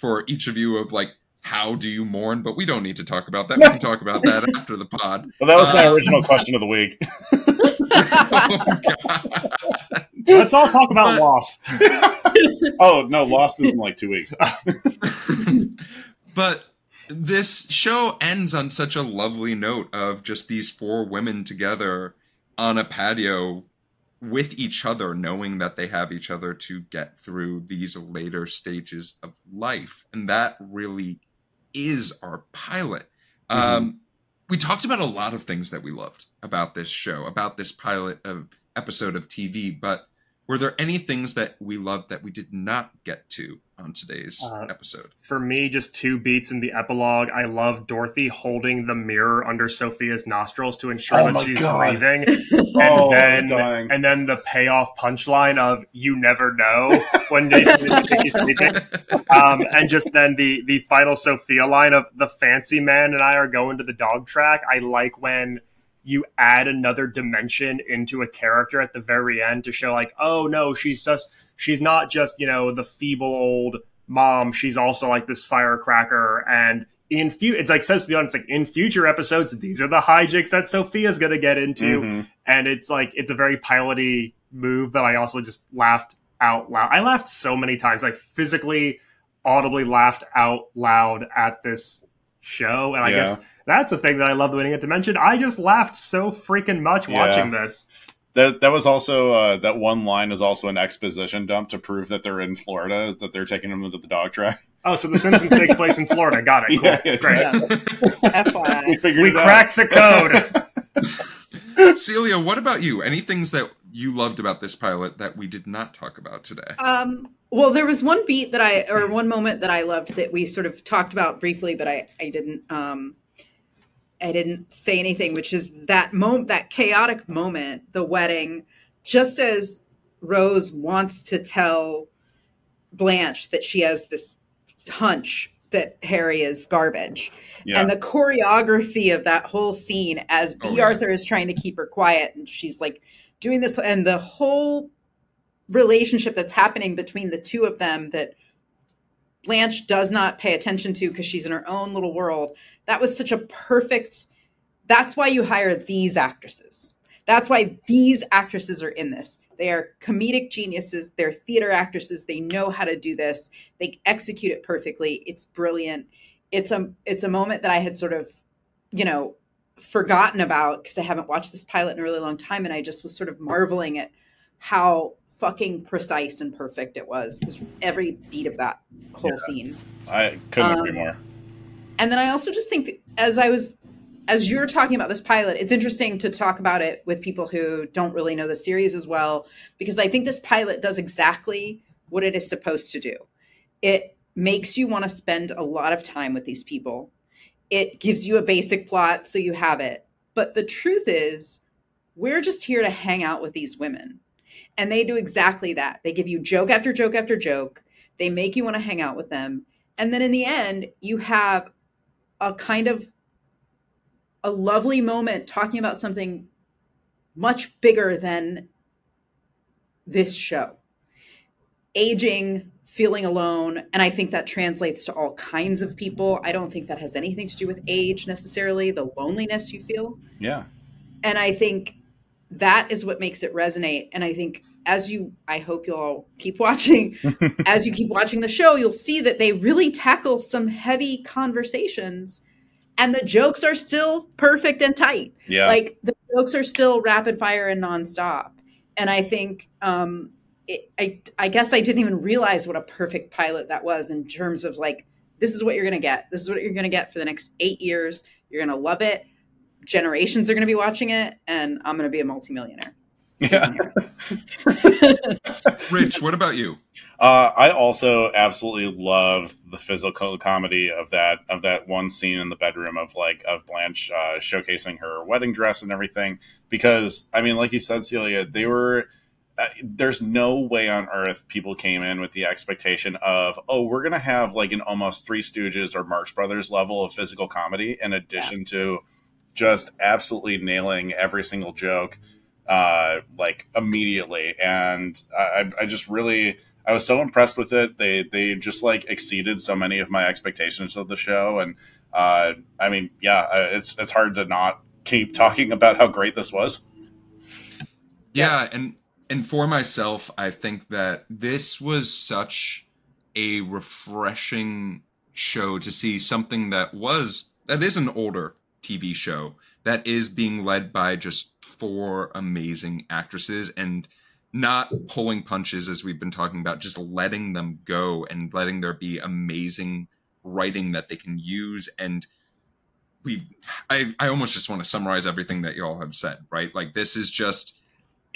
for each of you of like, how do you mourn? But we don't need to talk about that. We can talk about that after the pod. Well, that was my original question of the week. Oh, God. Let's all talk about loss. Oh, no, loss is in like 2 weeks. But this show ends on such a lovely note of just these four women together on a patio with each other, knowing that they have each other to get through these later stages of life. And that really is our pilot. Mm-hmm. We talked about a lot of things that we loved about this show, about this pilot episode of TV, but were there any things that we loved that we did not get to on today's episode? For me, just two beats in the epilogue. I love Dorothy holding the mirror under Sophia's nostrils to ensure that she's breathing. And then the payoff punchline of, you never know when they think she's breathing. And just then the final Sophia line of, the fancy man and I are going to the dog track. I like when you add another dimension into a character at the very end to show like, oh no, she's not just, the feeble old mom. She's also like this firecracker. And it's like, says to the audience, like, in future episodes, these are the hijinks that Sophia's going to get into. Mm-hmm. And it's like, it's a very pilot-y move, but I also just laughed out loud. I laughed so many times, like physically, audibly laughed out loud at this show. And I guess that's the thing that I love the winning at Dimension. I just laughed so freaking much watching this. That was also that one line is also an exposition dump to prove that they're in Florida, that they're taking them into the dog track. Oh, so The Simpsons takes place in Florida. Got it. Cool. Yeah, great. FYI. We cracked the code. Celia, what about you? Any things that you loved about this pilot that we did not talk about today? Well, there was one beat one moment that I loved that we sort of talked about briefly, but I didn't say anything, which is that chaotic moment, the wedding, just as Rose wants to tell Blanche that she has this hunch that Harry is garbage. Yeah. And the choreography of that whole scene as Bea Arthur is trying to keep her quiet and she's like doing this, and the whole relationship that's happening between the two of them that Blanche does not pay attention to because she's in her own little world. That was such a perfect, that's why you hire these actresses. That's why these actresses are in this. They are comedic geniuses. They're theater actresses. They know how to do this. They execute it perfectly. It's brilliant. It's a moment that I had sort of, forgotten about because I haven't watched this pilot in a really long time. And I just was sort of marveling at how fucking precise and perfect it was. It was every beat of that whole scene. I couldn't agree more. And then I also just think that as you're talking about this pilot, it's interesting to talk about it with people who don't really know the series as well, because I think this pilot does exactly what it is supposed to do. It makes you want to spend a lot of time with these people. It gives you a basic plot, so you have it. But the truth is, we're just here to hang out with these women. And they do exactly that. They give you joke after joke after joke. They make you want to hang out with them. And then in the end, you have a kind of a lovely moment talking about something much bigger than this show. Aging, feeling alone. And I think that translates to all kinds of people. I don't think that has anything to do with age necessarily, the loneliness you feel. Yeah. And I think that is what makes it resonate. And I think as you, I hope you'll all keep watching, as you keep watching the show, you'll see that they really tackle some heavy conversations and the jokes are still perfect and tight. Yeah. Like the jokes are still rapid fire and nonstop. And I think, I guess I didn't even realize what a perfect pilot that was in terms of like, this is what you're going to get. This is what you're going to get for the next 8 years. You're going to love it. Generations are going to be watching it, and I'm going to be a multimillionaire. Yeah. Rich, what about you? I also absolutely love the physical comedy of that one scene in the bedroom of Blanche showcasing her wedding dress and everything. Because I mean, like you said, Celia, they were. There's no way on earth people came in with the expectation of, oh, we're going to have like an almost Three Stooges or Marx Brothers level of physical comedy in addition to just absolutely nailing every single joke immediately. And I just really, I was so impressed with it. They just like exceeded so many of my expectations of the show. And I mean, yeah, it's hard to not keep talking about how great this was. Yeah. And for myself, I think that this was such a refreshing show to see something that is an older TV show that is being led by just four amazing actresses and not pulling punches, as we've been talking about, just letting them go and letting there be amazing writing that they can use. And I almost just want to summarize everything that y'all have said, right? Like this is just...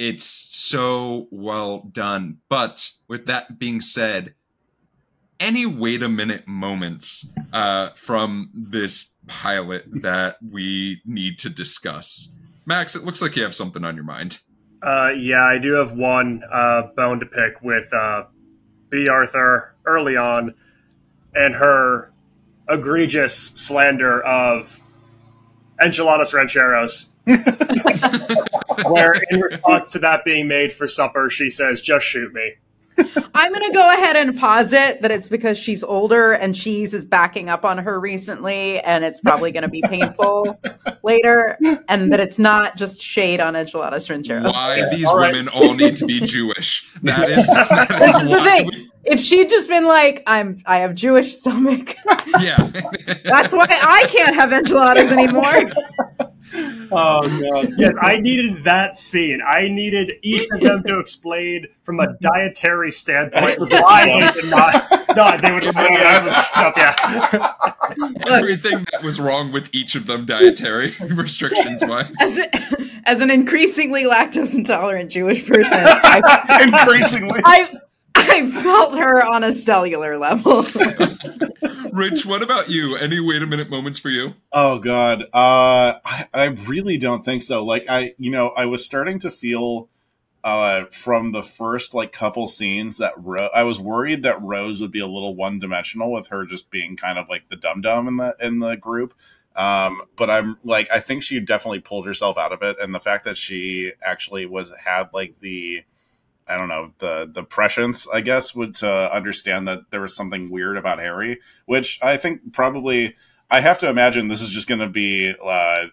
It's so well done. But with that being said, any wait a minute moments from this pilot that we need to discuss. Max, it looks like you have something on your mind. Yeah, I do have one bone to pick with Bea Arthur early on and her egregious slander of enchiladas rancheros. Where in response to that being made for supper, she says, just shoot me. I'm going to go ahead and posit that it's because she's older and cheese is backing up on her recently, and it's probably going to be painful later, and that it's not just shade on enchiladas rancheros. Why these women all need to be Jewish. That is the thing. If she'd just been like, I have Jewish stomach. Yeah. That's why I can't have enchiladas anymore. Oh God! Yes, I needed that scene. I needed each of them to explain from a dietary standpoint why they did not. They would stuff. Yeah. Everything that was wrong with each of them dietary restrictions wise. As an increasingly lactose intolerant Jewish person, I felt her on a cellular level. Rich, what about you? Any wait a minute moments for you? Oh God. I really don't think so. Like I was starting to feel from the first like couple scenes that I was worried that Rose would be a little one dimensional with her just being kind of like the dum-dum in the group. But I think she definitely pulled herself out of it. And the fact that she actually had like the, I don't know, the prescience, I guess, would to understand that there was something weird about Harry, which I think probably, I have to imagine this is just going to be, the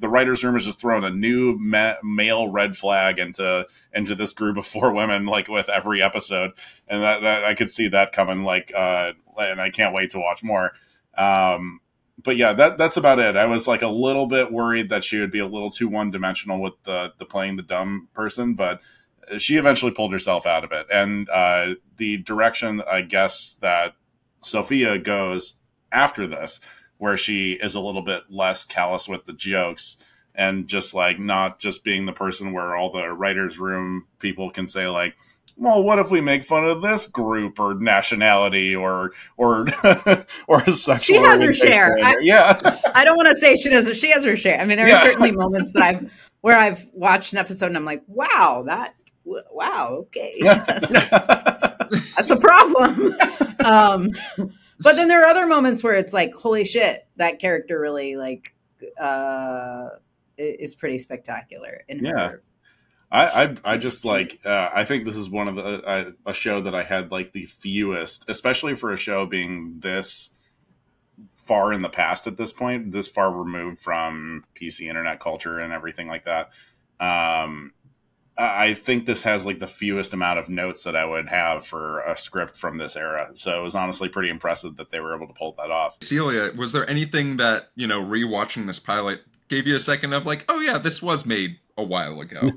writer's room is just throwing a new male red flag into this group of four women, like with every episode. And that I could see that coming, and I can't wait to watch more. But yeah, that's about it. I was like a little bit worried that she would be a little too one dimensional with the playing the dumb person, but she eventually pulled herself out of it. And the direction, I guess, that Sophia goes after this, where she is a little bit less callous with the jokes and just like not just being the person where all the writer's room people can say like, well, what if we make fun of this group or nationality or or sexual? She has her share. I don't want to say she doesn't. She has her share. I mean, there are certainly moments that I've watched an episode and I'm like, wow, okay, that's a problem. But then there are other moments where it's like, holy shit, that character really is pretty spectacular in her. I just I think this is one of the a show that I had the fewest, especially for a show being this far in the past at this point, this far removed from PC internet culture and everything like that. I think this has the fewest amount of notes that I would have for a script from this era. So it was honestly pretty impressive that they were able to pull that off. Celia, was there anything that, rewatching this pilot gave you a second of oh yeah, this was made a while ago?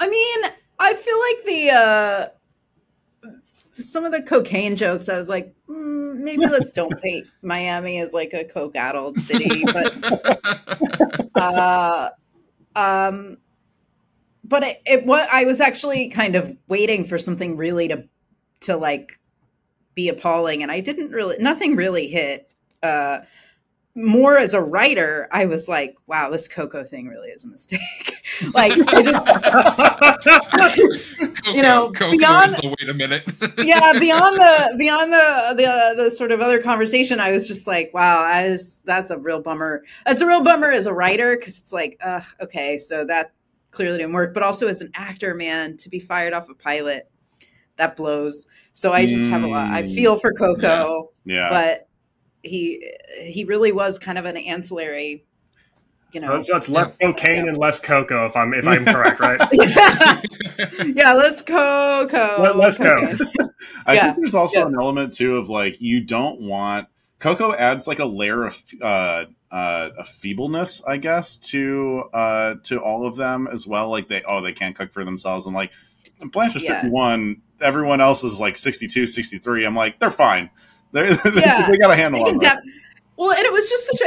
I mean, I feel the some of the cocaine jokes, I was maybe let's don't paint Miami as a coke-addled city, but but I was actually kind of waiting for something really to be appalling, and I didn't really. Nothing really hit. More as a writer, I was like, "Wow, this Coco thing really is a mistake." I just, Coco beyond. Wait a minute. beyond the sort of other conversation, I was just like, "Wow, that's a real bummer." That's a real bummer as a writer because it's okay, so that clearly didn't work, but also as an actor, man, to be fired off a pilot, that blows. So I just have a lot. I feel for Coco, but he really was kind of an ancillary. So it's less cocaine and less Coco, if I'm correct, right? Yeah, less Coco. Less Coco. I think there's also an element too of you don't want. Coco adds a layer of a feebleness, I guess, to all of them as well. They can't cook for themselves. I'm Blanche is 51. Everyone else is 62, 63. I'm they're fine. They got a handle on that. Well, and it was just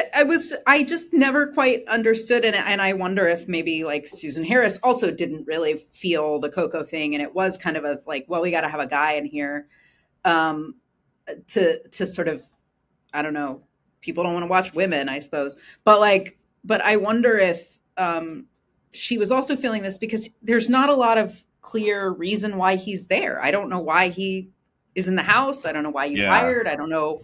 I just never quite understood, and I wonder if maybe Susan Harris also didn't really feel the Coco thing, and it was kind of we got to have a guy in here, to sort of. I don't know. People don't want to watch women, I suppose. But I wonder if she was also feeling this because there's not a lot of clear reason why he's there. I don't know why he is in the house. I don't know why he's hired. I don't know.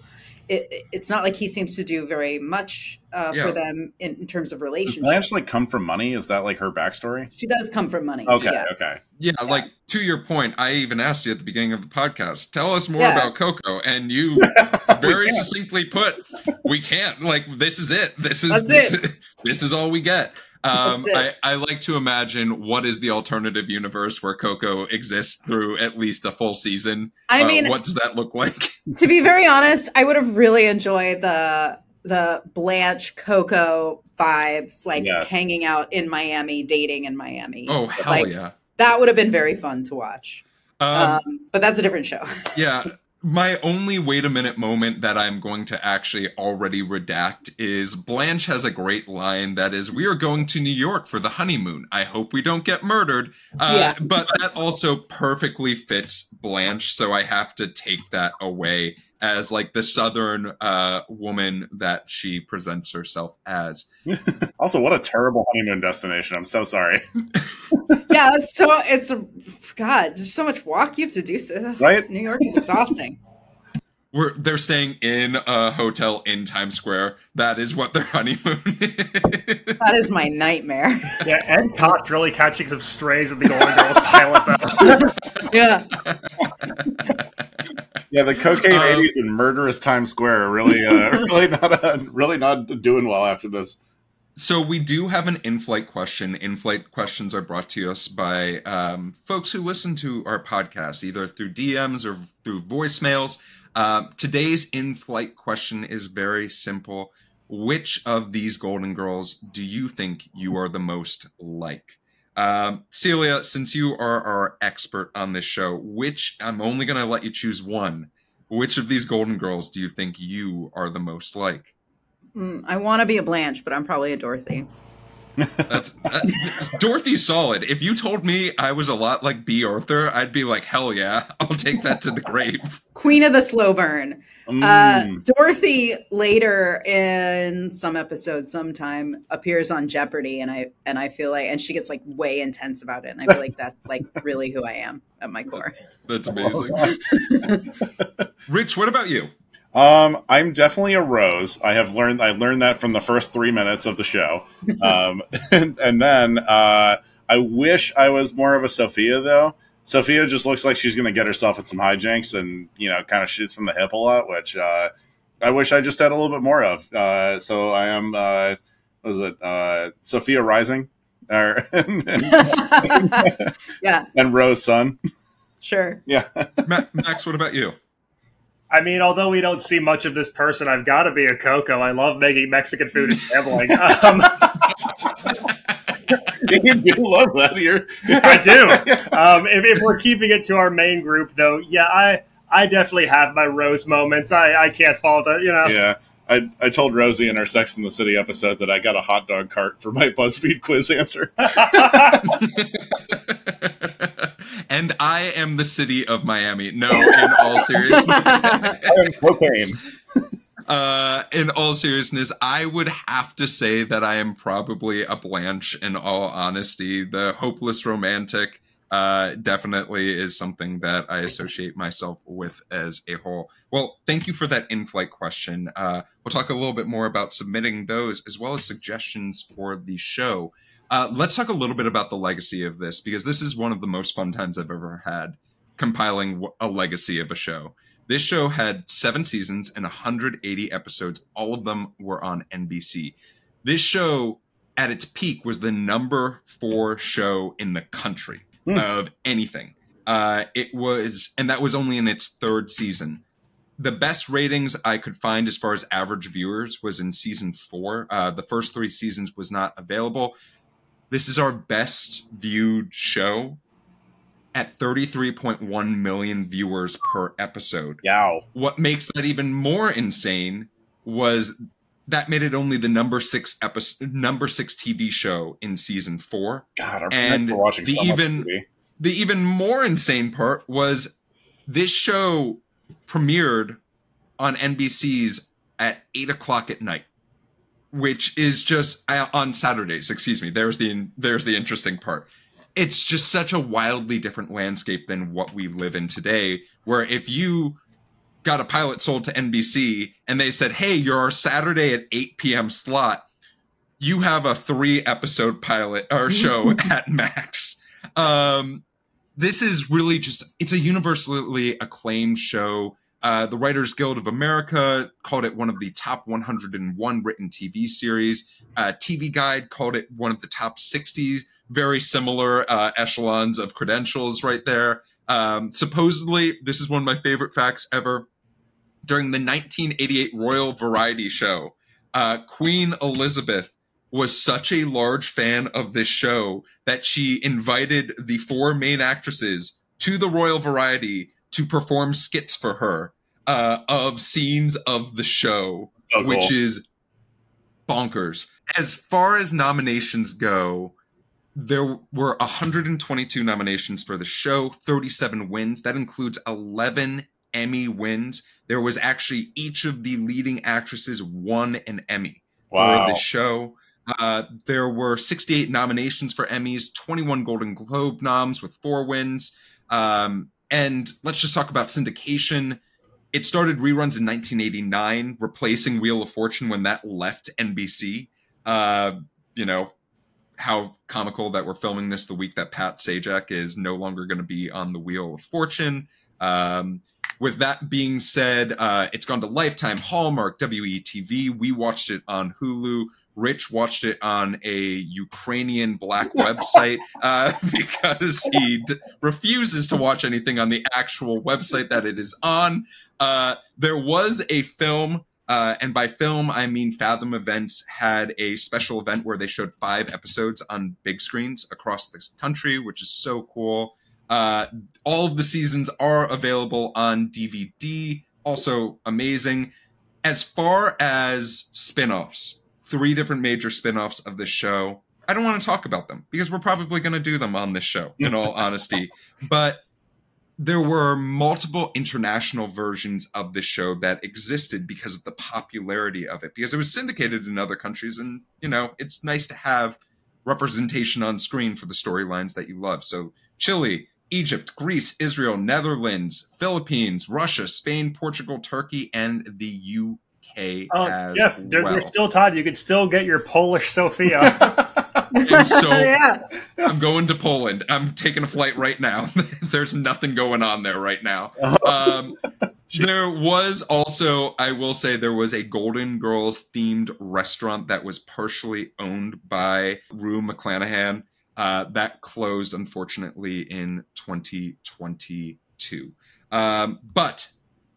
It's not he seems to do very much for them in terms of relationships. Does Blanche come from money? Is that her backstory? She does come from money. Okay. Yeah. Okay. Yeah, to your point, I even asked you at the beginning of the podcast, tell us more about Coco, and you very succinctly put, we can't. This is it. This is all we get. I like to imagine what is the alternative universe where Coco exists through at least a full season. I mean, what does that look like? To be very honest, I would have really enjoyed the Blanche Coco vibes, hanging out in Miami, dating in Miami. Oh, hell yeah. That would have been very fun to watch. But that's a different show. Yeah. My only wait a minute moment that I'm going to actually already redact is Blanche has a great line that is, we are going to New York for the honeymoon. I hope we don't get murdered. But that also perfectly fits Blanche. So I have to take that away as the Southern woman that she presents herself as. Also, what a terrible honeymoon destination. I'm so sorry. Yeah, there's so much walk you have to do. So, right? New York is exhausting. They're staying in a hotel in Times Square. That is what their honeymoon is. That is my nightmare. Yeah, Ed Koch really catching some strays in the Golden Girls pilot, though. Yeah, the cocaine 80s and murderous Times Square are really not doing well after this. So we do have an in-flight question. In-flight questions are brought to us by folks who listen to our podcast, either through DMs or through voicemails. Today's in-flight question is very simple. Which of these Golden Girls do you think you are the most like? Celia, since you are our expert on this show, I'm only going to let you choose one. Which of these Golden Girls do you think you are the most like? I want to be a Blanche, but I'm probably a Dorothy. Dorothy's solid. If you told me I was a lot like Bea Arthur, I'd be like, hell yeah, I'll take that to the grave. Queen of the slow burn. Dorothy later in some episode sometime appears on Jeopardy, and I feel like, and she gets like way intense about it, and I feel like that's like really who I am at my core. That's amazing. Rich, what about you? I'm definitely a Rose. I learned that from the first 3 minutes of the show. And then I wish I was more of a Sophia, though. Sophia just looks like she's going to get herself at some hijinks and, you know, kind of shoots from the hip a lot, which I wish I just had a little bit more of. So I am, Sophia Rising? Yeah. And Rose Sun. Sure. Yeah. Max, what about you? I mean, although we don't see much of this person, I've got to be a Coco. I love making Mexican food and gambling. You do love that here. I do. If we're keeping it to our main group, though, yeah, I definitely have my Rose moments. I can't fault it, you know. Yeah. I told Rosie in our Sex and the City episode that I got a hot dog cart for my BuzzFeed quiz answer. And I am the city of Miami. No, in all seriousness. I am propane. In all seriousness, I would have to say that I am probably a Blanche in all honesty. The hopeless romantic definitely is something that I associate myself with as a whole. Well, thank you for that in-flight question. We'll talk a little bit more about submitting those as well as suggestions for the show. Let's talk a little bit about the legacy of this, because this is one of the most fun times I've ever had compiling a legacy of a show. This show had 7 seasons and 180 episodes. All of them were on NBC. This show at its peak was the number 4 show in the country of anything. It was, and that was only in its 3rd season. The best ratings I could find as far as average viewers was in season 4. The first 3 seasons was not available. This is our best viewed show at 33.1 million viewers per episode. Wow. What makes that even more insane was that made it only the number six TV show in season 4. God, I'm watching so much TV. The even more insane part was this show premiered on NBC's at 8:00 at night. Which is just on Saturdays, excuse me. There's the interesting part. It's just such a wildly different landscape than what we live in today, where if you got a pilot sold to NBC and they said, hey, you're our Saturday at 8 p.m. slot, you have a 3-episode pilot or show at max. This is really just, it's a universally acclaimed show. The Writers Guild of America called it one of the top 101 written TV series. TV Guide called it one of the top 60. Very similar echelons of credentials right there. Supposedly, this is one of my favorite facts ever. During the 1988 Royal Variety Show, Queen Elizabeth was such a large fan of this show that she invited the 4 main actresses to the Royal Variety to perform skits for her of scenes of the show, so cool. Which is bonkers. As far as nominations go, there were 122 nominations for the show, 37 wins. That includes 11 Emmy wins. There was actually each of the leading actresses won an Emmy for the show. There were 68 nominations for Emmys, 21 Golden Globe noms with 4 wins. And let's just talk about syndication. It started reruns in 1989, replacing Wheel of Fortune when that left NBC. You know, how comical that we're filming this the week that Pat Sajak is no longer going to be on the Wheel of Fortune. With that being said, it's gone to Lifetime, Hallmark, WETV. We watched it on Hulu. Rich watched it on a Ukrainian black website because he refuses to watch anything on the actual website that it is on. There was a film, and by film, I mean Fathom Events had a special event where they showed 5 episodes on big screens across the country, which is so cool. All of the seasons are available on DVD. Also amazing. As far as spinoffs, 3 different major spinoffs of the show. I don't want to talk about them because we're probably going to do them on this show, in all honesty. But there were multiple international versions of the show that existed because of the popularity of it, because it was syndicated in other countries. And, you know, it's nice to have representation on screen for the storylines that you love. So Chile, Egypt, Greece, Israel, Netherlands, Philippines, Russia, Spain, Portugal, Turkey, and the UK as well. They're still Todd. You could still get your Polish Sophia. And so I'm going to Poland. I'm taking a flight right now. There's nothing going on there right now. There was also, I will say, there was a Golden Girls themed restaurant that was partially owned by Rue McClanahan. That closed, unfortunately, in 2022. But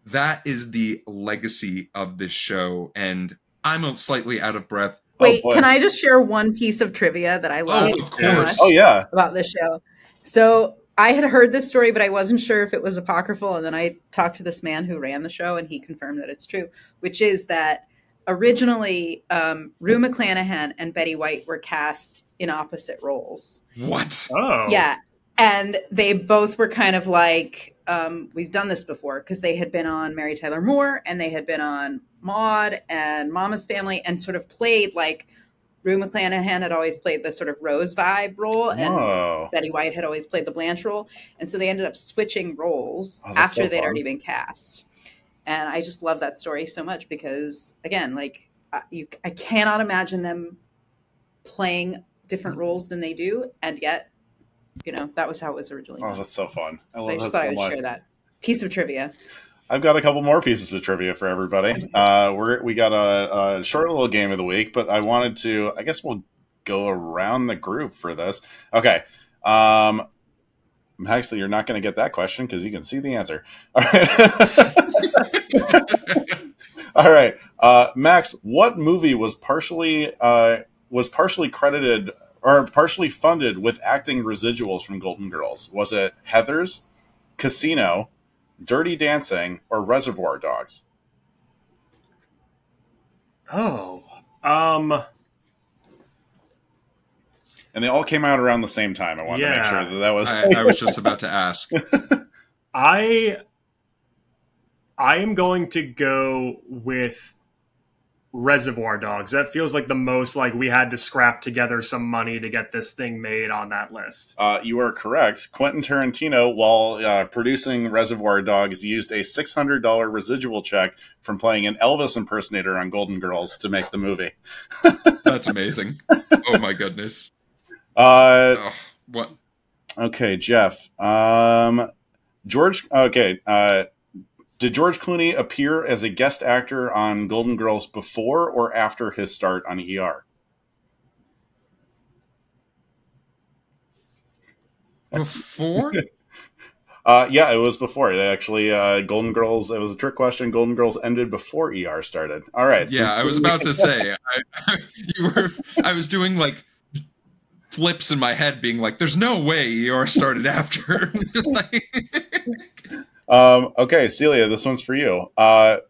that is the legacy of this show. And I'm slightly out of breath. Wait, can I just share one piece of trivia that I love about this show? So I had heard this story, but I wasn't sure if it was apocryphal. And then I talked to this man who ran the show and he confirmed that it's true, which is that originally Rue McClanahan and Betty White were cast in opposite roles. What? Oh. Yeah. And they both were kind of like, we've done this before, because they had been on Mary Tyler Moore and they had been on Maud and Mama's Family, and sort of played like Rue McClanahan had always played the sort of Rose vibe role, and Betty White had always played the Blanche role. And so they ended up switching roles after they'd already been cast. And I just love that story so much because, again, like I cannot imagine them playing different roles than they do, and yet, you know, that was how it was originally. Oh, that's so fun. I just thought I would share that piece of trivia. I've got a couple more pieces of trivia for everybody. We got a short little game of the week, but I wanted to, I guess we'll go around the group for this. Okay. Actually, you're not going to get that question because you can see the answer. All right. All right. Max, what movie was partially credited or partially funded with acting residuals from Golden Girls? Was it Heathers, Casino, Dirty Dancing, or Reservoir Dogs? And they all came out around the same time. I wanted to make sure that was... I was just about to ask. I am going to go with Reservoir Dogs. That feels like the most like we had to scrap together some money to get this thing made on that list. You are correct. Quentin Tarantino, while producing Reservoir Dogs, used a $600 residual check from playing an Elvis impersonator on Golden Girls to make the movie. That's amazing. Oh my goodness. What? Okay, Jeff. George. Okay. Did George Clooney appear as a guest actor on Golden Girls before or after his start on ER? Before? Yeah, it was before. It actually, Golden Girls, it was a trick question. Golden Girls ended before ER started. All right. Yeah, so I was about to say, I was doing like flips in my head being like, there's no way ER started after. Okay, Celia, this one's for you.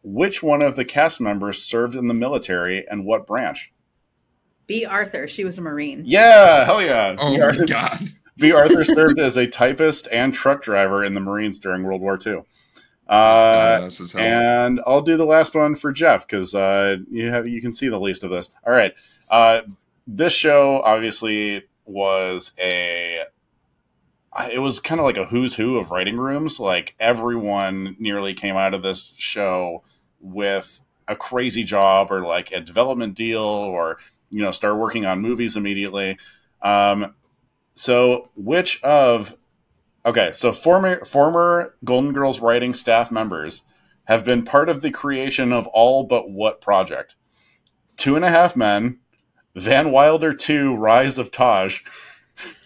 Which one of the cast members served in the military and what branch? Bea Arthur. She was a Marine. Yeah, hell yeah. Oh, my God. Bea Arthur served as a typist and truck driver in the Marines during World War II. And I'll do the last one for Jeff because you can see the least of this. All right. This show obviously was it was kind of like a who's who of writing rooms. Like everyone nearly came out of this show with a crazy job or like a development deal or, you know, start working on movies immediately. So former Golden Girls writing staff members have been part of the creation of all but what project? Two and a Half Men, Van Wilder 2, Rise of Taj,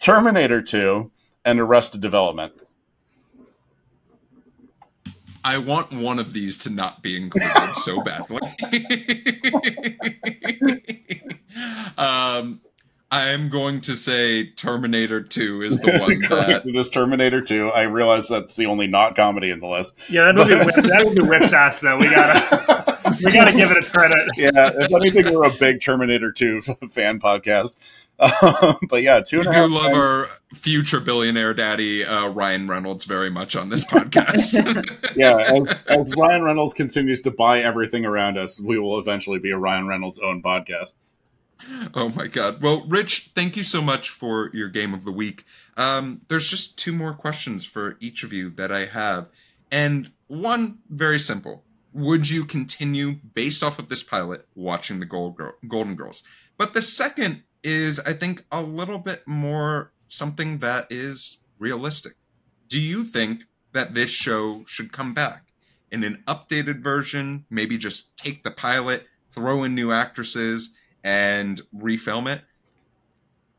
Terminator 2, and Arrested Development. I want one of these to not be included so badly. I am going to say Terminator 2 is the one that... This Terminator 2, I realize that's the only not comedy in the list. Yeah, that would be Whip's ass, though. We gotta give it its credit. Yeah, if anything, we're a big Terminator 2 fan podcast. But yeah, I do love our future billionaire daddy, Ryan Reynolds, very much on this podcast. Yeah, as Ryan Reynolds continues to buy everything around us, we will eventually be a Ryan Reynolds owned podcast. Oh my God. Well, Rich, thank you so much for your game of the week. There's just two more questions for each of you that I have. And one very simple. Would you continue, based off of this pilot, watching the Golden Girls? But the second is, I think, a little bit more something that is realistic. Do you think that this show should come back in an updated version? Maybe just take the pilot, throw in new actresses, and refilm it?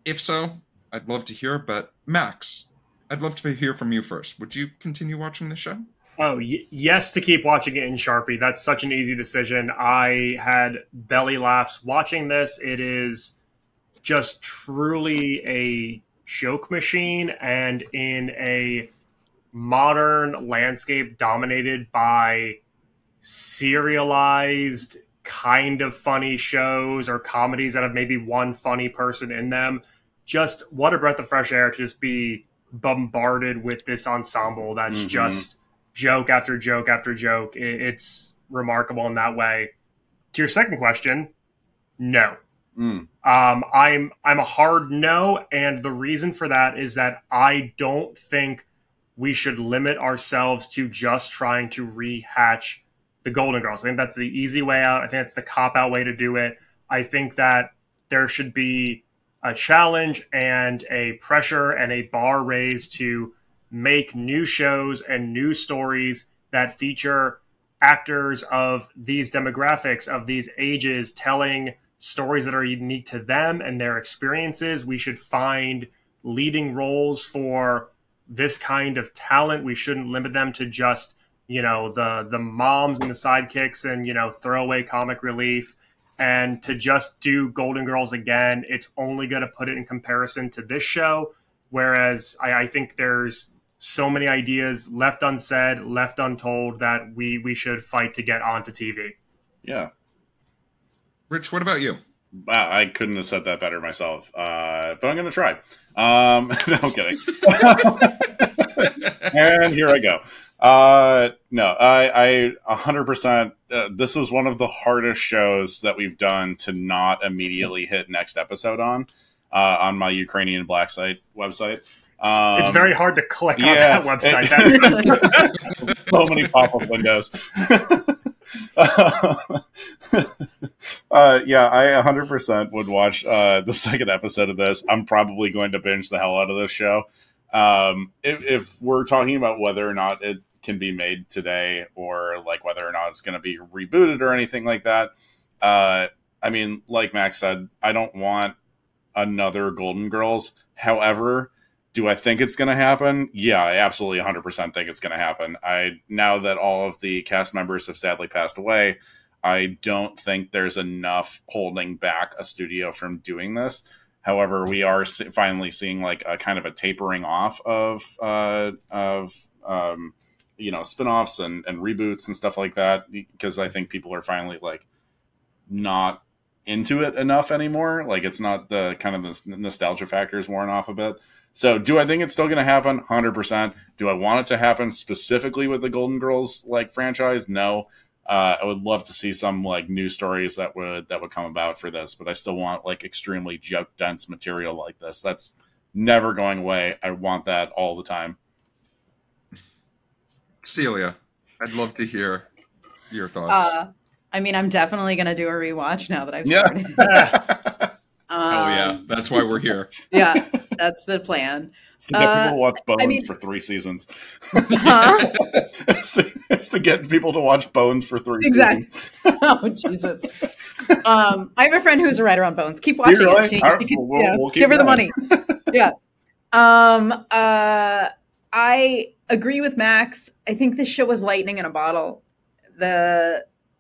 If so, I'd love to hear. But Max, I'd love to hear from you first. Would you continue watching the show? Oh, yes, to keep watching it in Sharpie. That's such an easy decision. I had belly laughs watching this. It is just truly a joke machine, and in a modern landscape dominated by serialized kind of funny shows or comedies that have maybe one funny person in them, just what a breath of fresh air to just be bombarded with this ensemble that's just joke after joke after joke. It's remarkable in that way. To your second question, no. I'm a hard no, and the reason for that is that I don't think we should limit ourselves to just trying to rehatch the Golden Girls. I think that's the easy way out. I think that's the cop-out way to do it. I think that there should be a challenge and a pressure and a bar raise to make new shows and new stories that feature actors of these demographics, of these ages, telling stories that are unique to them and their experiences. We should find leading roles for this kind of talent. We shouldn't limit them to just, you know, the moms and the sidekicks and, you know, throwaway comic relief. And to just do Golden Girls again, it's only going to put it in comparison to this show. Whereas I think there's so many ideas left unsaid, left untold, that we should fight to get onto TV. Yeah. Rich, what about you? I couldn't have said that better myself, but I'm going to try. No, I'm kidding. And here I go. No, I 100%. This was one of the hardest shows that we've done to not immediately hit next episode on my Ukrainian Black site website. It's very hard to click on that website. That's so many pop-up windows. I 100% would watch the second episode of this. I'm probably going to binge the hell out of this show. If we're talking about whether or not it can be made today, or like whether or not it's going to be rebooted or anything like that, I mean, like Max said, I don't want another Golden Girls. However, do I think it's going to happen? Yeah, I absolutely 100% think it's going to happen. Now that all of the cast members have sadly passed away, I don't think there's enough holding back a studio from doing this. However, we are finally seeing like a kind of a tapering off of you know, spinoffs and reboots and stuff like that, because I think people are finally like not into it enough anymore. Like, it's not the kind of the nostalgia factor is worn off a bit. So do I think it's still going to happen? 100%. Do I want it to happen specifically with the Golden Girls like franchise? No. I would love to see some like new stories that would come about for this, but I still want like extremely joke dense material like this. That's never going away. I want that all the time. Celia, I'd love to hear your thoughts. I mean, I'm definitely going to do a rewatch now that I've started. Yeah. Oh yeah, that's why we're here. Yeah, that's the plan. It's to get people to watch Bones for 3 seasons. Huh? It's to get people to watch Bones for 3 seasons. Exactly. Oh, Jesus. I have a friend who's a writer on Bones. Keep watching it. We'll give her the money. Yeah. I agree with Max. I think this shit was lightning in a bottle.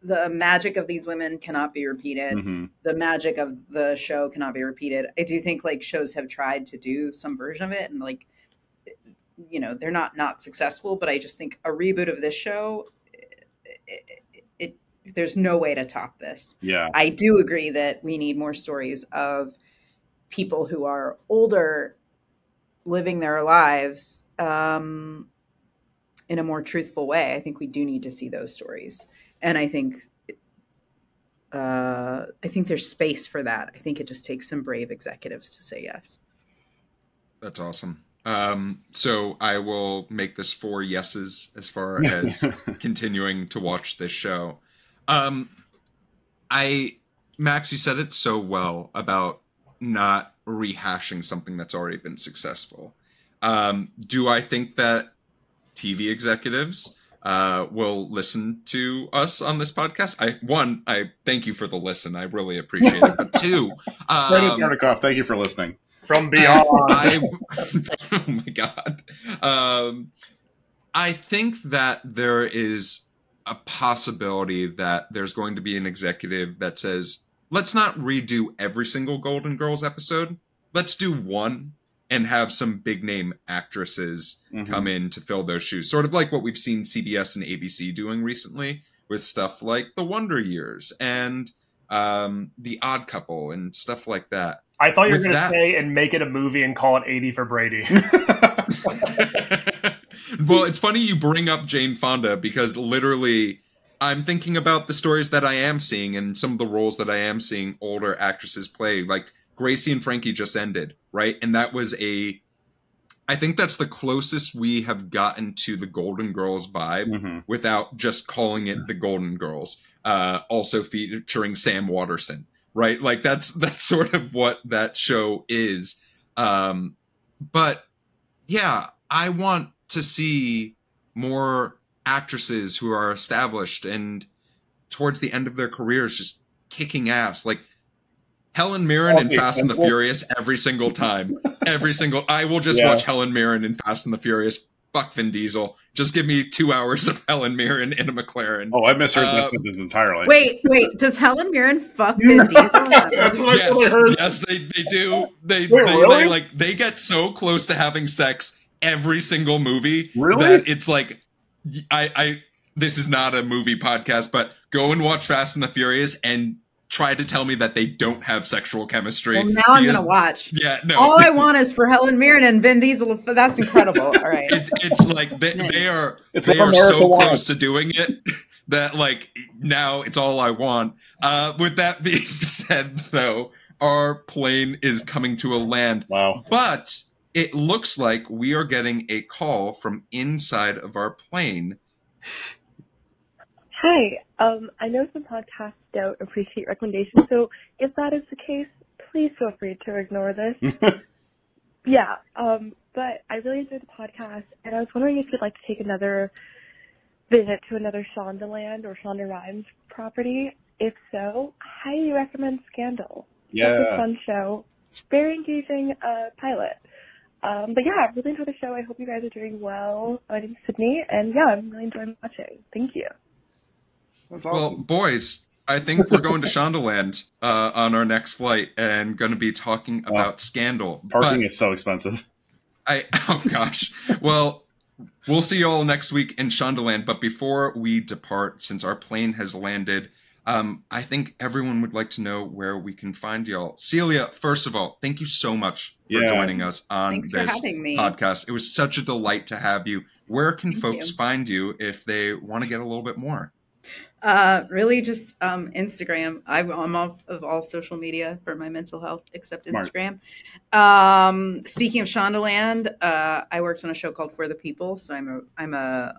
The magic of these women cannot be repeated. Mm-hmm. The magic of the show cannot be repeated. I do think like shows have tried to do some version of it, and like, you know, they're not successful, but I just think a reboot of this show, there's no way to top this. Yeah. I do agree that we need more stories of people who are older living their lives in a more truthful way. I think we do need to see those stories. And I think there's space for that. I think it just takes some brave executives to say yes. That's awesome. So I will make this 4 yeses as far as continuing to watch this show. Max, you said it so well about not rehashing something that's already been successful. Do I think that TV executives will listen to us on this podcast? I thank you for the listen. I really appreciate it. But two, Brandon Tartikoff, thank you for listening from beyond. Oh my God. I think that there is a possibility that there's going to be an executive that says, let's not redo every single Golden Girls episode. Let's do one and have some big name actresses come in to fill those shoes. Sort of like what we've seen CBS and ABC doing recently with stuff like The Wonder Years and The Odd Couple and stuff like that. I thought you were going to say and make it a movie and call it 80 for Brady. Well, it's funny you bring up Jane Fonda because literally I'm thinking about the stories that I am seeing and some of the roles that I am seeing older actresses play. Like Gracie and Frankie just ended, right? And that was I think that's the closest we have gotten to the Golden Girls vibe without just calling it the Golden Girls. Also featuring Sam Waterston. Right? Like that's sort of what that show is. But yeah, I want to see more actresses who are established and towards the end of their careers, just kicking ass. Like Helen Mirren in Fast and the Furious every single time, I will just watch Helen Mirren in Fast and the Furious. Fuck Vin Diesel. Just give me 2 hours of Helen Mirren in a McLaren. Oh, I misheard that sentence entirely. Wait. Does Helen Mirren fuck Vin Diesel? That's what I heard. Yes, they do. They get so close to having sex every single movie. Really? That it's like, this is not a movie podcast, but go and watch Fast and the Furious and try to tell me that they don't have sexual chemistry. Well, now I'm going to watch. Yeah, no. All I want is for Helen Mirren and Vin Diesel. That's incredible. All right. It's like they are so close to doing it that like now it's all I want. With that being said, though, our plane is coming to a land. Wow. But it looks like we are getting a call from inside of our plane. Hi. I know some podcasts don't appreciate recommendations, so if that is the case, please feel free to ignore this. But I really enjoyed the podcast, and I was wondering if you'd like to take another visit to another Shondaland or Shonda Rhimes property. If so, I highly recommend Scandal. Yeah. It's a fun show. Very engaging pilot. But yeah, I really enjoyed the show. I hope you guys are doing well. My name's Sydney, and yeah, I'm really enjoying watching. Thank you. That's awesome. Well, boys, I think we're going to Shondaland on our next flight and going to be talking about Scandal. Parking is so expensive. Oh, gosh. Well, we'll see you all next week in Shondaland. But before we depart, since our plane has landed, I think everyone would like to know where we can find y'all. Celia, first of all, thank you so much for joining us on this podcast. It was such a delight to have you. Where can folks find you if they want to get a little bit more? Really just Instagram. I'm off of all social media for my mental health except Instagram. Speaking of Shondaland, I worked on a show called For the People, so I'm a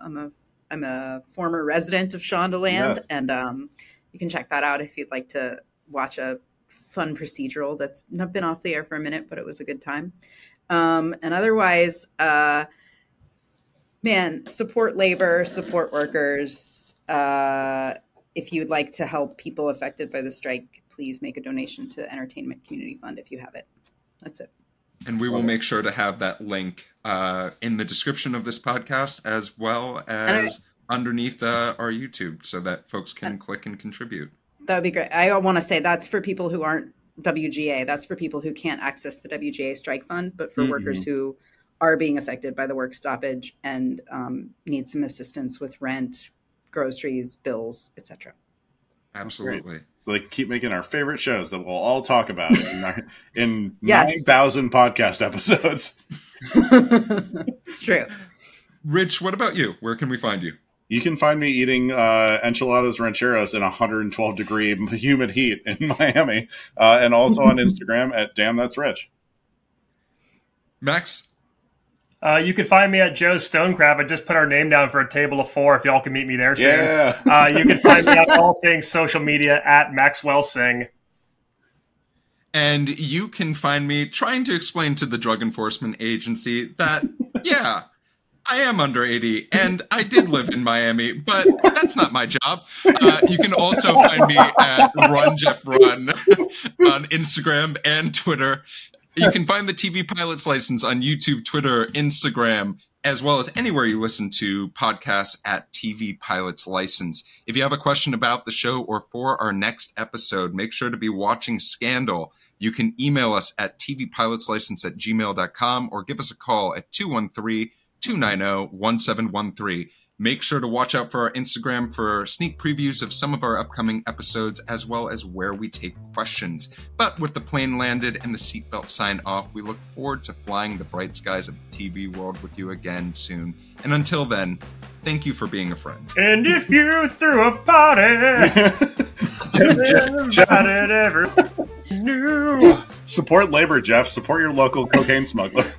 former resident of Shondaland, and you can check that out if you'd like to watch a fun procedural that's not been off the air for a minute, but it was a good time. And otherwise, man, support labor, support workers. If you would like to help people affected by the strike, please make a donation to the Entertainment Community Fund if you have it. That's it. And we will make sure to have that link in the description of this podcast as well as underneath our YouTube so that folks can click and contribute. That would be great. I want to say that's for people who aren't WGA. That's for people who can't access the WGA strike fund, but for workers who are being affected by the work stoppage and need some assistance with rent, groceries, bills, etc. Absolutely. So they keep making our favorite shows that we'll all talk about in 9,000 podcast episodes. It's true. Rich, what about you? Where can we find you? You can find me eating enchiladas rancheros in 112 degree humid heat in Miami, and also on Instagram at Damn That's Rich. Max? You can find me at Joe's Stone Crab. I just put our name down for a table of four if y'all can meet me there soon. Yeah. You can find me on all things social media at Maxwell Singh. And you can find me trying to explain to the Drug Enforcement Agency that, yeah, I am under 80 and I did live in Miami, but that's not my job. You can also find me at Run Jeff Run on Instagram and Twitter. You can find the TV Pilots License on YouTube, Twitter, Instagram, as well as anywhere you listen to podcasts at TV Pilots License. If you have a question about the show or for our next episode, make sure to be watching Scandal. You can email us at tvpilotslicense@gmail.com or give us a call at 213-290-1713. Make sure to watch out for our Instagram for sneak previews of some of our upcoming episodes, as well as where we take questions. But with the plane landed and the seatbelt sign off, we look forward to flying the bright skies of the TV world with you again soon. And until then, thank you for being a friend. And if you threw a party, everybody ever knew. Support labor, Jeff. Support your local cocaine smuggler.